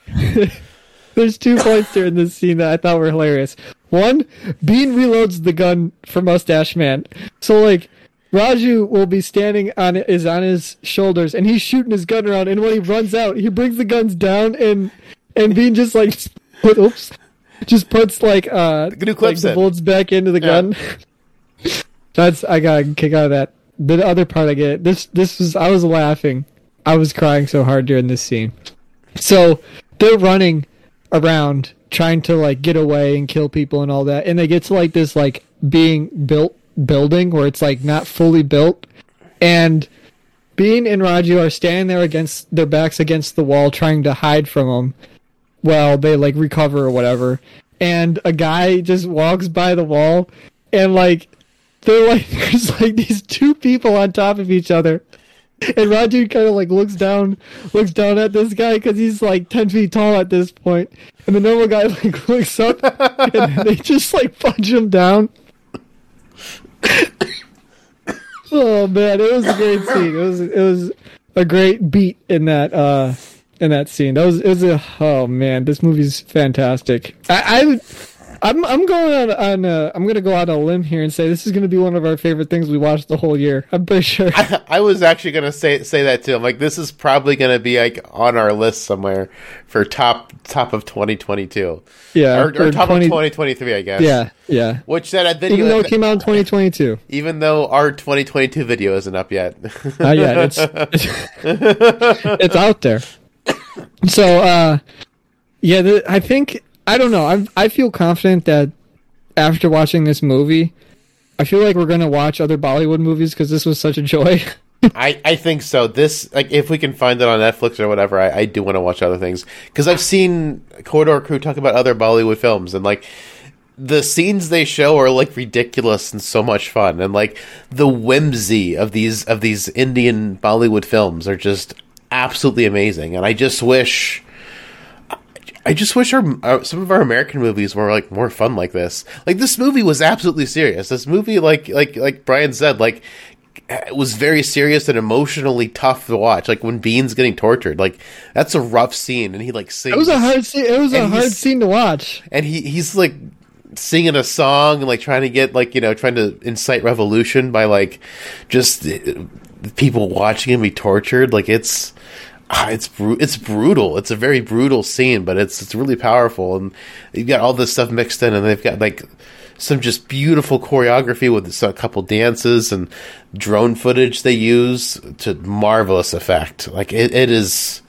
There's two points there in this scene that I thought were hilarious. One, Bean reloads the gun for Mustache Man. So, like, Raju will be standing on is on his shoulders, and he's shooting his gun around, and when he runs out, he brings the guns down, and, and Bean just, like, oops... Just puts, like, uh, the, like, the bullets back into the gun. Yeah. That's, I got a kick out of that. The other part I get, this, this was, I was laughing. I was crying so hard during this scene. So, they're running around, trying to, like, get away and kill people and all that. And they get to, like, this, like, being built building where it's, like, not fully built. And Bean and Raju are standing there against, their backs against the wall, trying to hide from them. Well, they, like, recover or whatever, and a guy just walks by the wall, and, like, they're, like, there's, like, these two people on top of each other, and Raju kind of, like, looks down, looks down at this guy, because he's, like, ten feet tall at this point, and the normal guy, like, looks up, and they just, like, punch him down. Oh, man, it was a great scene. It was, it was a great beat in that, uh... in that scene. That was, it was a, oh man, this movie's fantastic. I, I I'm I'm going on on a, I'm gonna go out on a limb here and say this is gonna be one of our favorite things we watched the whole year. I'm pretty sure. I, I was actually gonna say say that too. I'm like, this is probably gonna be like on our list somewhere for top top of twenty twenty-two. Yeah, or, or top twenty, of twenty twenty-three, I guess. Yeah, yeah. Which that I video even though it came out in twenty twenty-two. Even though our twenty twenty-two video isn't up yet. Not yet. It's it's out there. So, uh, yeah, th- I think, I don't know, I I feel confident that after watching this movie, I feel like we're going to watch other Bollywood movies because this was such a joy. I, I think so. This, like, if we can find it on Netflix or whatever, I, I do want to watch other things. Because I've seen Corridor Crew talk about other Bollywood films, and, like, the scenes they show are, like, ridiculous and so much fun. And, like, the whimsy of these of these Indian Bollywood films are just... absolutely amazing, and I just wish, I just wish our, our some of our American movies were like more fun like this. Like this movie was absolutely serious. This movie, like like like Brian said, like it was very serious and emotionally tough to watch. Like when Bean's getting tortured, like that's a rough scene, and he like sings. It was a hard scene. It was a hard scene to watch. And he he's like singing a song and like trying to get like you know trying to incite revolution by like just people watching him be tortured. Like it's it's it's brutal. It's a very brutal scene, but it's it's really powerful. And you've got all this stuff mixed in, and they've got like some just beautiful choreography with a couple dances and drone footage they use to marvelous effect. Like it, it is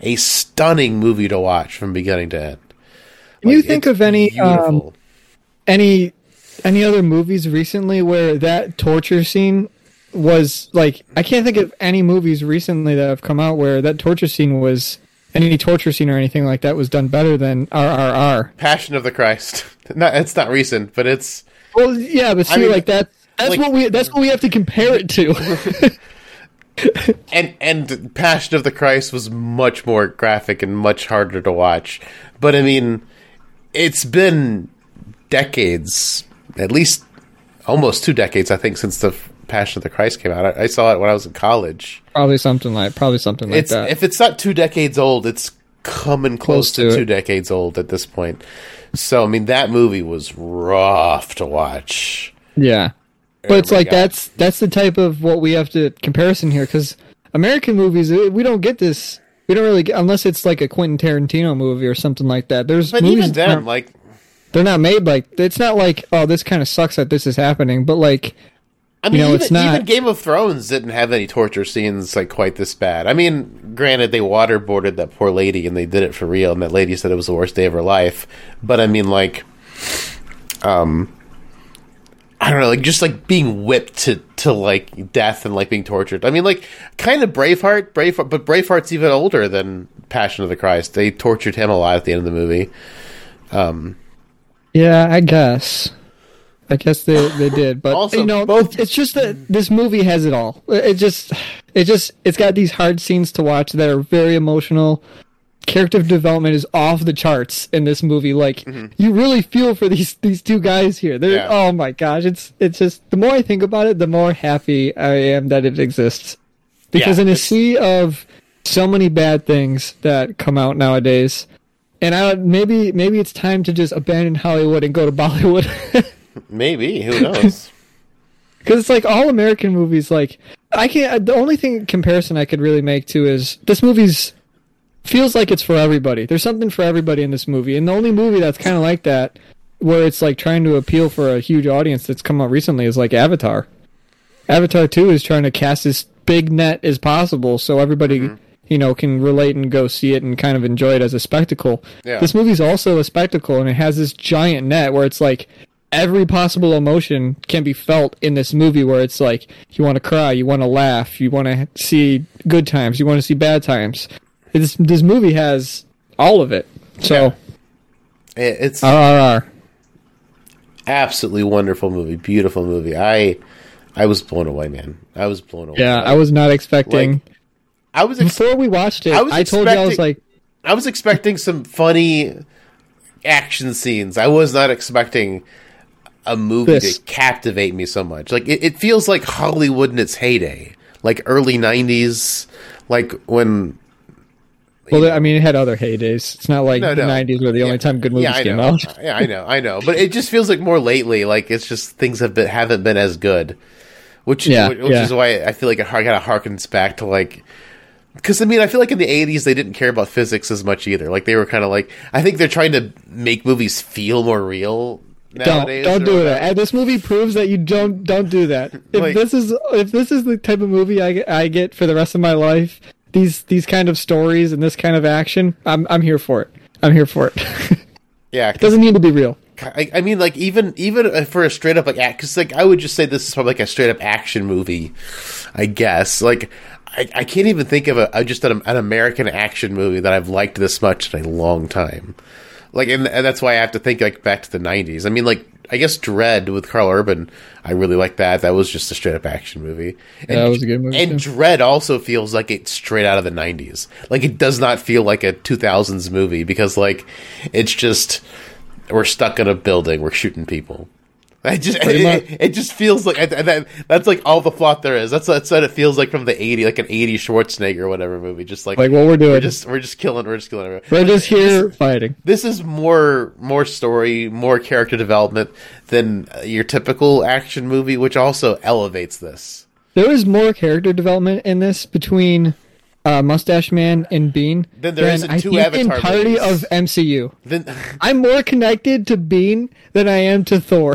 a stunning movie to watch from beginning to end. Can like, you think of any um, any any other movies recently where that torture scene was like? I can't think of any movies recently that have come out where that torture scene was. Any torture scene or anything like that was done better than R R R. Passion of the Christ. Not, it's not recent, but it's... Well, yeah, but see, I mean, like, that, that's, like, what we, that's what we have to compare it to. and and Passion of the Christ was much more graphic and much harder to watch. But, I mean, it's been decades, at least almost two decades, I think, since the... Passion of the Christ came out. I, I saw it when I was in college. Probably something like probably something like it's, that. If it's not two decades old, it's coming close, close to, to two decades old at this point. So I mean, that movie was rough to watch. Yeah, but oh it's like God. that's that's the type of what we have to comparison here, because American movies, we don't get this. We don't really get, unless it's like a Quentin Tarantino movie or something like that. There's but movies even then, like they're not made like it's not like oh this kind of sucks that this is happening, but like. I mean, you know, even, not... even Game of Thrones didn't have any torture scenes like quite this bad. I mean, granted, they waterboarded that poor lady, and they did it for real, and that lady said it was the worst day of her life. But I mean, like, um, I don't know, like just like being whipped to, to like death and like being tortured. I mean, like kind of Braveheart, Braveheart, but Braveheart's even older than Passion of the Christ. They tortured him a lot at the end of the movie. Um, yeah, I guess. I guess they, they did, but also, you know, both- it's just that this movie has it all. It just, it just, it's got these hard scenes to watch that are very emotional. Character development is off the charts in this movie. Like mm-hmm. you really feel for these, these two guys here. They're, yeah. oh my gosh. It's, it's just, the more I think about it, the more happy I am that it exists, because yeah, in a sea of so many bad things that come out nowadays, and I maybe, maybe it's time to just abandon Hollywood and go to Bollywood. Maybe, who knows? Because it's like all American movies. Like I can't. The only thing comparison I could really make to is this movie's feels like it's for everybody. There's something for everybody in this movie, and the only movie that's kind of like that, where it's like trying to appeal for a huge audience that's come out recently, is like Avatar. Avatar two is trying to cast as big net as possible, so everybody mm-hmm. you know can relate and go see it and kind of enjoy it as a spectacle. Yeah. This movie's also a spectacle, and it has this giant net where it's like. Every possible emotion can be felt in this movie, where it's like, you want to cry, you want to laugh, you want to see good times, you want to see bad times. This, this movie has all of it. So, yeah. It's R R R. Absolutely wonderful movie, beautiful movie. I I was blown away, man. I was blown away. Yeah, I was not expecting. Like, I was ex- Before we watched it, I, I told you, I was like... I was expecting some funny action scenes. I was not expecting... a movie this. To captivate me so much. Like it, it feels like Hollywood in its heyday, like early nineties, like when. Well, know, I mean, it had other heydays. It's not like no, the no. nineties were the yeah. only time good movies yeah, came know. out. Yeah, I know, I know, but it just feels like more lately. Like it's just things have been haven't been as good, which yeah, which yeah. is why I feel like it kind of harkens back to like. Because, I mean, I feel like in the eighties, they didn't care about physics as much either. Like, they were kind of like... I think they're trying to make movies feel more real nowadays. Don't, don't do that. And this movie proves that you don't don't do that. If like, this is if this is the type of movie I, I get for the rest of my life, these these kind of stories and this kind of action, I'm I'm here for it. I'm here for it. Yeah. It doesn't need to be real. I, I mean, like, even even for a straight-up, like, act... Because, like, I would just say this is probably, like, a straight-up action movie, I guess. Like... I, I can't even think of a just an, an American action movie that I've liked this much in a long time. Like, and, and that's why I have to think like back to the nineties. I mean, like, I guess Dread with Carl Urban, I really like that. That was just a straight up action movie. And, yeah, that was a good movie. And too. Dread also feels like it's straight out of the nineties. Like, it does not feel like a two thousands movie because, like, it's just we're stuck in a building, we're shooting people. I just it, it, it just feels like I, that, that's like all the plot there is. That's that's what it feels like from the eighties, like an eighties Schwarzenegger or whatever movie. Just like like what we're doing, we're just we're just killing, we're just killing. Everyone. We're just here this, fighting. This is more more story, more character development than your typical action movie, which also elevates this. There is more character development in this between uh, Mustache Man and Bean than there is in two Avatar movies. Of M C U. Then- I'm more connected to Bean than I am to Thor.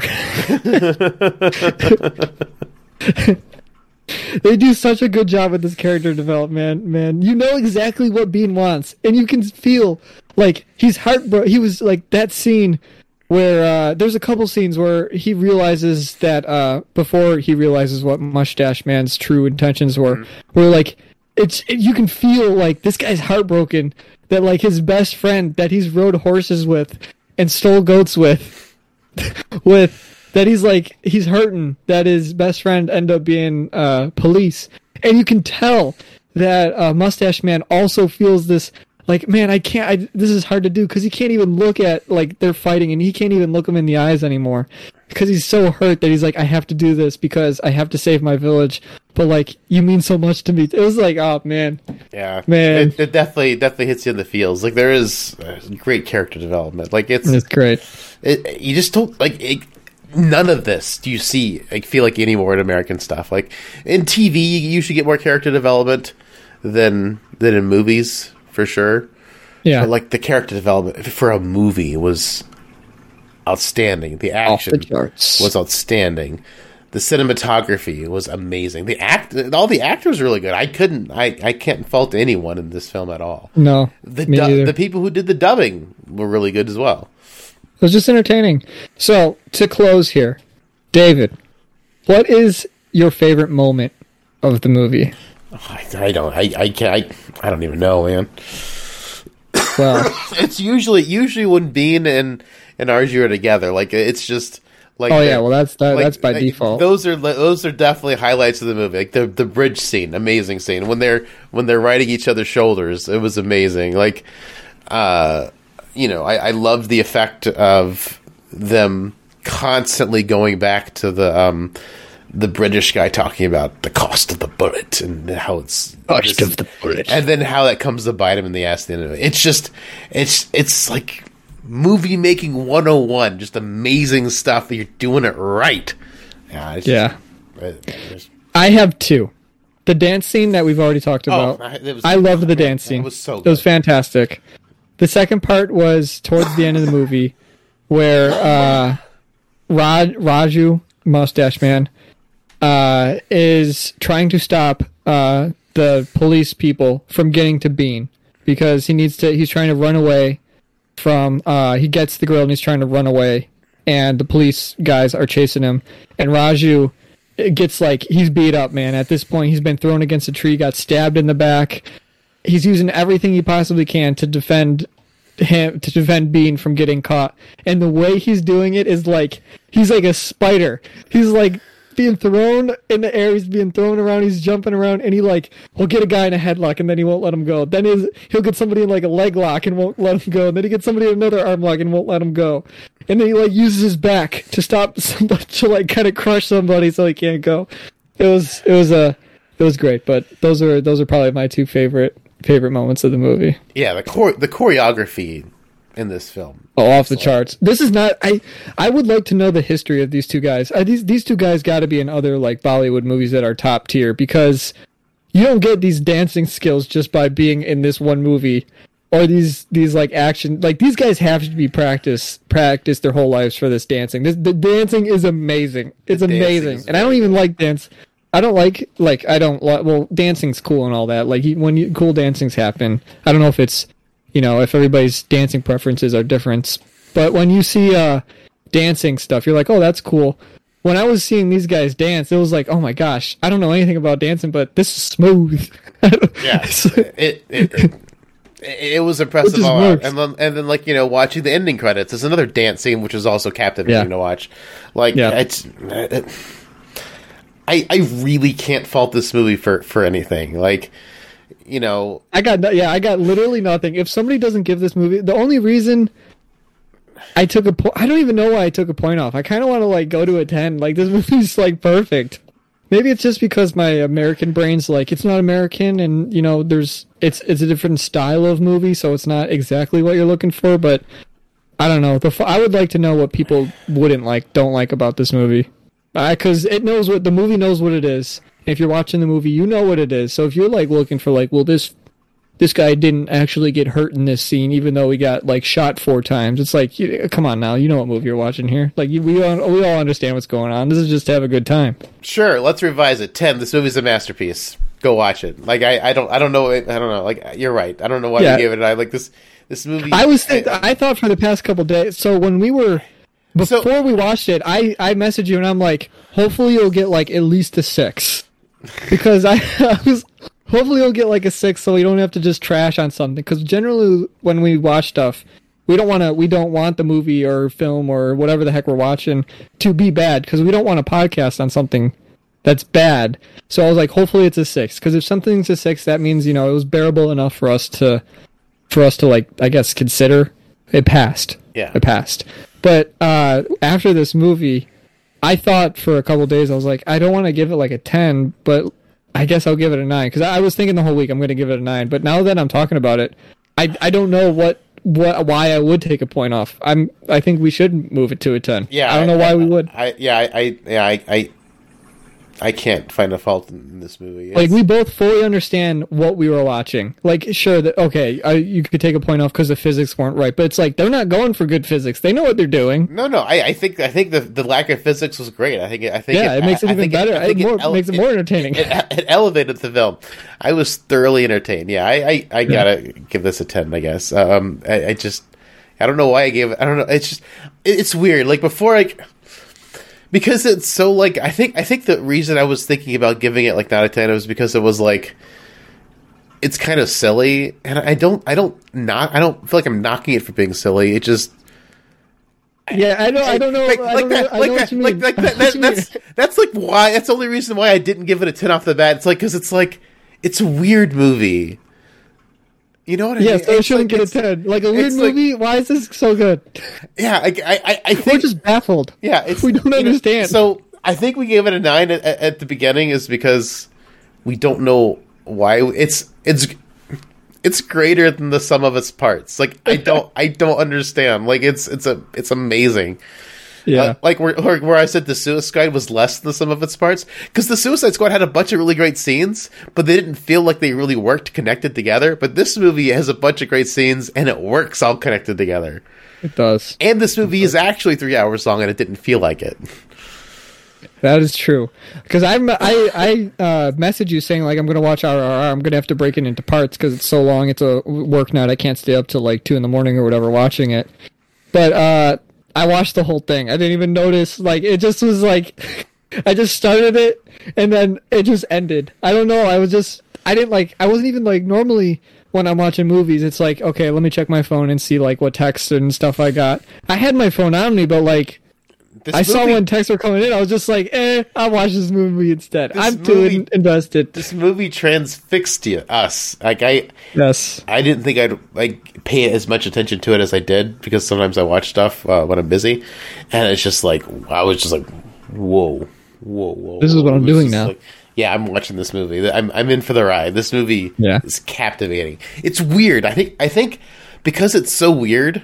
They do such a good job with this character development, man. You know exactly what Bean wants, and you can feel like he's heartbroken. He was like that scene where uh, there's a couple scenes where he realizes that uh, before he realizes what Mustache Man's true intentions were, mm-hmm. where like it's it, you can feel like this guy's heartbroken that like his best friend that he's rode horses with and stole goats with, with that he's like he's hurting that his best friend end up being uh, police, and you can tell that uh, Mustache Man also feels this. Like, man, I can't, I, this is hard to do because he can't even look at, like, they're fighting and he can't even look them in the eyes anymore because he's so hurt that he's like, I have to do this because I have to save my village. But, like, you mean so much to me. It was like, oh, man. Yeah. Man. It, it definitely definitely hits you in the feels. Like, there is great character development. Like, it's. It's great. It, you just don't, like, it, none of this do you see, like, feel like anymore in American stuff. Like, in T V, you should get more character development than than in movies. For sure, yeah. But like the character development for a movie was outstanding. The action the was outstanding. The cinematography was amazing. The act, all the actors were really good. I couldn't, I, I can't fault anyone in this film at all. No, the du- the people who did the dubbing were really good as well. It was just entertaining. So to close here, David, what is your favorite moment of the movie? I, I don't. I I can't. I, I don't even know, man. Well, it's usually usually when Bean and and Arju are together. Like it's just like oh yeah. Well, that's that, like, that's by like, default. Those are those are definitely highlights of the movie. Like the the bridge scene, amazing scene when they're when they're riding each other's shoulders. It was amazing. Like, uh, you know, I I loved the effect of them constantly going back to the um. the British guy talking about the cost of the bullet and how it's cost of the bullet, and then how that comes to bite him in the ass at the end of it. It's just, it's it's like movie making one oh one, just amazing stuff that you're doing it right. Yeah, it's yeah. Just, it, it's, I have two. The dance scene that we've already talked about. Oh, was, I loved the dance scene. It was so good. It was fantastic. The second part was towards the end of the movie, where uh, Raj Raju Mustache Man. Uh, is trying to stop uh, the police people from getting to Bean because he needs to. He's trying to run away from. Uh, he gets the girl and he's trying to run away, and the police guys are chasing him. And Raju gets like he's beat up, man. At this point, he's been thrown against a tree, got stabbed in the back. He's using everything he possibly can to defend him to defend Bean from getting caught. And the way he's doing it is like he's like a spider. He's like. Being thrown in the air, he's being thrown around, he's jumping around, and he like will get a guy in a headlock and then he won't let him go. Then he's, he'll get somebody in like a leg lock and won't let him go. And then he gets somebody in another arm lock and won't let him go. And then he like uses his back to stop somebody to like kind of crush somebody so he can't go. It was it was a uh, it was great. But those are those are probably my two favorite favorite moments of the movie. Yeah, the chor- the choreography. In this film, oh, off the charts. This is not. I I would like to know the history of these two guys. Uh, these these two guys got to be in other like Bollywood movies that are top tier because you don't get these dancing skills just by being in this one movie or these these like action. Like these guys have to be practice practice their whole lives for this dancing. This the dancing is amazing. It's amazing, and I don't even like dance. I don't like like I don't like, well dancing's cool and all that. Like when you, cool dancings happen, I don't know if it's. You know, if everybody's dancing preferences are different. But when you see uh, dancing stuff, you're like, oh, that's cool. When I was seeing these guys dance, it was like, oh my gosh, I don't know anything about dancing, but this is smooth. Yeah, it, it, it, it was impressive. It all out. And, then, and then, like, you know, watching the ending credits is another dance scene, which is also captivating yeah. to watch. Like, yeah. it's... It, I, I really can't fault this movie for, for anything. Like... You know, I got no, yeah, I got literally nothing. If somebody doesn't give this movie, the only reason I took a po- I don't even know why I took a point off. I kind of want to like go to a ten. Like this movie's like perfect. Maybe it's just because my American brain's like it's not American, and you know there's it's it's a different style of movie, so it's not exactly what you're looking for. But I don't know. The f- I would like to know what people wouldn't like, don't like about this movie, because uh, it knows what the movie knows what it is. If you're watching the movie, you know what it is. So if you're like looking for like, well, this this guy didn't actually get hurt in this scene, even though he got like shot four times. It's like, come on now, you know what movie you're watching here. Like we all we all understand what's going on. This is just to have a good time. Sure, let's revise it. Ten. This movie's a masterpiece. Go watch it. Like I, I don't I don't know I don't know. Like you're right. I don't know why yeah. we gave it. I like this this movie. I was think, I, I thought for the past couple of days. So when we were. Before so, we watched it, I, I messaged you and I'm like, hopefully you'll get like at least a six. Because I, I was, hopefully you'll get like a six so we don't have to just trash on something. Because generally when we watch stuff, we don't want to, we don't want the movie or film or whatever the heck we're watching to be bad. Because we don't want to podcast on something that's bad. So I was like, hopefully it's a six. Because if something's a six, that means, you know, it was bearable enough for us to, for us to like, I guess, consider. It passed. Yeah. It passed. But uh, after this movie, I thought for a couple of days, I was like, I don't want to give it like a ten, but I guess I'll give it a nine. Because I was thinking the whole week, I'm going to give it a nine. But now that I'm talking about it, I, I don't know what, what why I would take a point off. I'm I think we should move it to a ten. Yeah, I don't know I, why I, we would. I, yeah, I, I, yeah I, I I can't find a fault in this movie. It's... Like, we both fully understand what we were watching. Like, sure, that okay, I, you could take a point off because the physics weren't right, but it's like, they're not going for good physics. They know what they're doing. No, no, I, I think I think the, the lack of physics was great. I think it, I think yeah, it, it makes it I, even I better. It, I think it, more, it ele- makes it more entertaining. It, it, it elevated the film. I was thoroughly entertained. Yeah, I, I, I gotta yeah. give this a ten, I guess. Um, I, I just, I don't know why I gave it, I don't know, it's just, it, it's weird. Like, before I... Because it's so, like, I think I think the reason I was thinking about giving it, like, not a ten was because it was, like, it's kind of silly, and I don't, I don't, not, I don't feel like I'm knocking it for being silly, it just... Yeah, I don't, I don't know, like, I don't like know, that, I know like what you mean. Like, like that, that, that's, that's, like, why, that's the only reason why I didn't give it a ten off the bat, it's, like, because it's, like, it's a weird movie. You know what I yeah, mean? Yeah, so it shouldn't like, get a ten. Like a weird like, movie. Why is this so good? Yeah, I, I, I think we're just baffled. Yeah, it's, we don't understand. Know, so I think we gave it a nine at, at the beginning is because we don't know why it's it's it's greater than the sum of its parts. Like I don't I don't understand. Like it's it's a it's amazing. Yeah, uh, like where where I said the Suicide Squad was less than the sum of its parts because the Suicide Squad had a bunch of really great scenes, but they didn't feel like they really worked connected together. But this movie has a bunch of great scenes, and it works all connected together. It does. And this movie is actually three hours long, and it didn't feel like it. That is true. Because I I I uh, messaged you saying like I'm gonna watch R R R. I'm gonna have to break it into parts because it's so long. It's a work night. I can't stay up till like two in the morning or whatever watching it. But uh. I watched the whole thing. I didn't even notice. Like, it just was like, I just started it and then it just ended. I don't know. I was just, I didn't like, I wasn't even like, normally when I'm watching movies, it's like, okay, let me check my phone and see like what texts and stuff I got. I had my phone on me, but like, this I movie, saw when texts were coming in. I was just like, eh, I'll watch this movie instead. This I'm movie, too invested. This movie transfixed you, us. Like, I, yes. I didn't think I'd like pay as much attention to it as I did because sometimes I watch stuff uh, when I'm busy. And it's just like, I was just like, whoa, whoa, whoa. This is what I'm doing now. Like, yeah, I'm watching this movie. I'm I'm in for the ride. This movie yeah. is captivating. It's weird. I think, I think because it's so weird,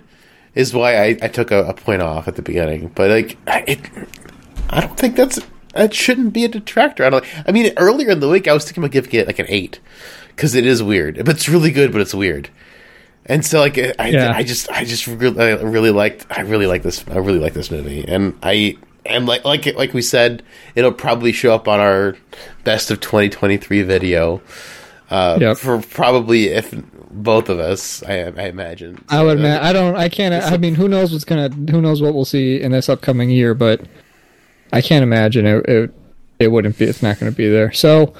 is why I, I took a, a point off at the beginning. But, like, I, it, I don't think that's... That shouldn't be a detractor. I don't. I mean, earlier in the week, I was thinking about giving it, like, an eight. Because it is weird. But it's really good, but it's weird. And so, like, I, yeah. I, I just... I just really, I really liked... I really like this... I really like this movie. And I... And, like, like like we said, it'll probably show up on our Best of twenty twenty-three video. Uh, yep. For probably... if. Both of us, I, I imagine. I would. Uh, I don't. I can't. I mean, who knows what's gonna? Who knows what we'll see in this upcoming year? But I can't imagine it. It, it wouldn't be. It's not going to be there. So,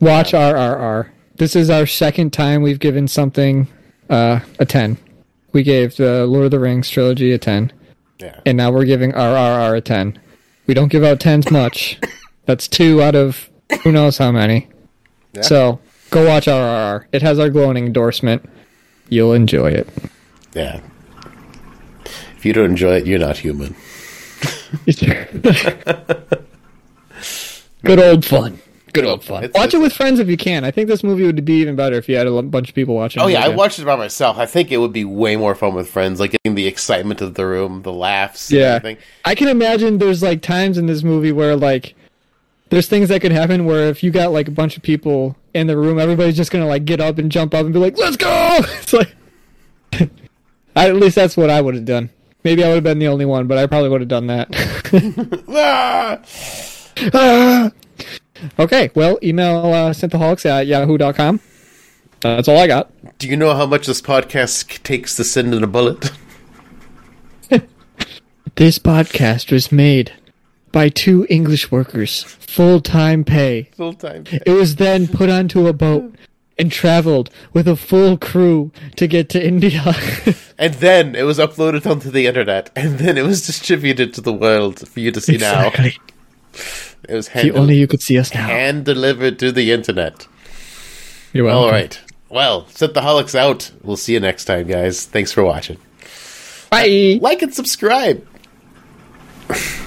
watch yeah. R R R. This is our second time we've given something uh, a ten. We gave the Lord of the Rings trilogy a ten, yeah. And now we're giving R R R a ten. We don't give out tens much. That's two out of who knows how many. Yeah. So. Go watch R R R. It has our glowing endorsement. You'll enjoy it. Yeah. If you don't enjoy it, you're not human. Good old fun. Good old fun. It's, watch it's, it with friends if you can. I think this movie would be even better if you had a bunch of people watching. Oh, yeah. I watched it by myself. I think it would be way more fun with friends, like getting the excitement of the room, the laughs. Yeah. And everything. I can imagine there's like times in this movie where like there's things that could happen where if you got like a bunch of people in the room, everybody's just going to like get up and jump up and be like, let's go. It's like, I, at least that's what I would have done. Maybe I would have been the only one, but I probably would have done that. ah! Ah! Okay, well, email uh, Synthaholics at yahoo dot com. Uh, that's all I got. Do you know how much this podcast takes to send in a bullet? This podcast was made by two English workers, full-time pay. Full-time pay. It was then put onto a boat and traveled with a full crew to get to India. And then it was uploaded onto the internet, and then it was distributed to the world for you to see exactly. Now. It was hand only you could see us now. Hand delivered to the internet. You're welcome. All right. Well, Synthaholics out. We'll see you next time, guys. Thanks for watching. Bye. Uh, like and subscribe.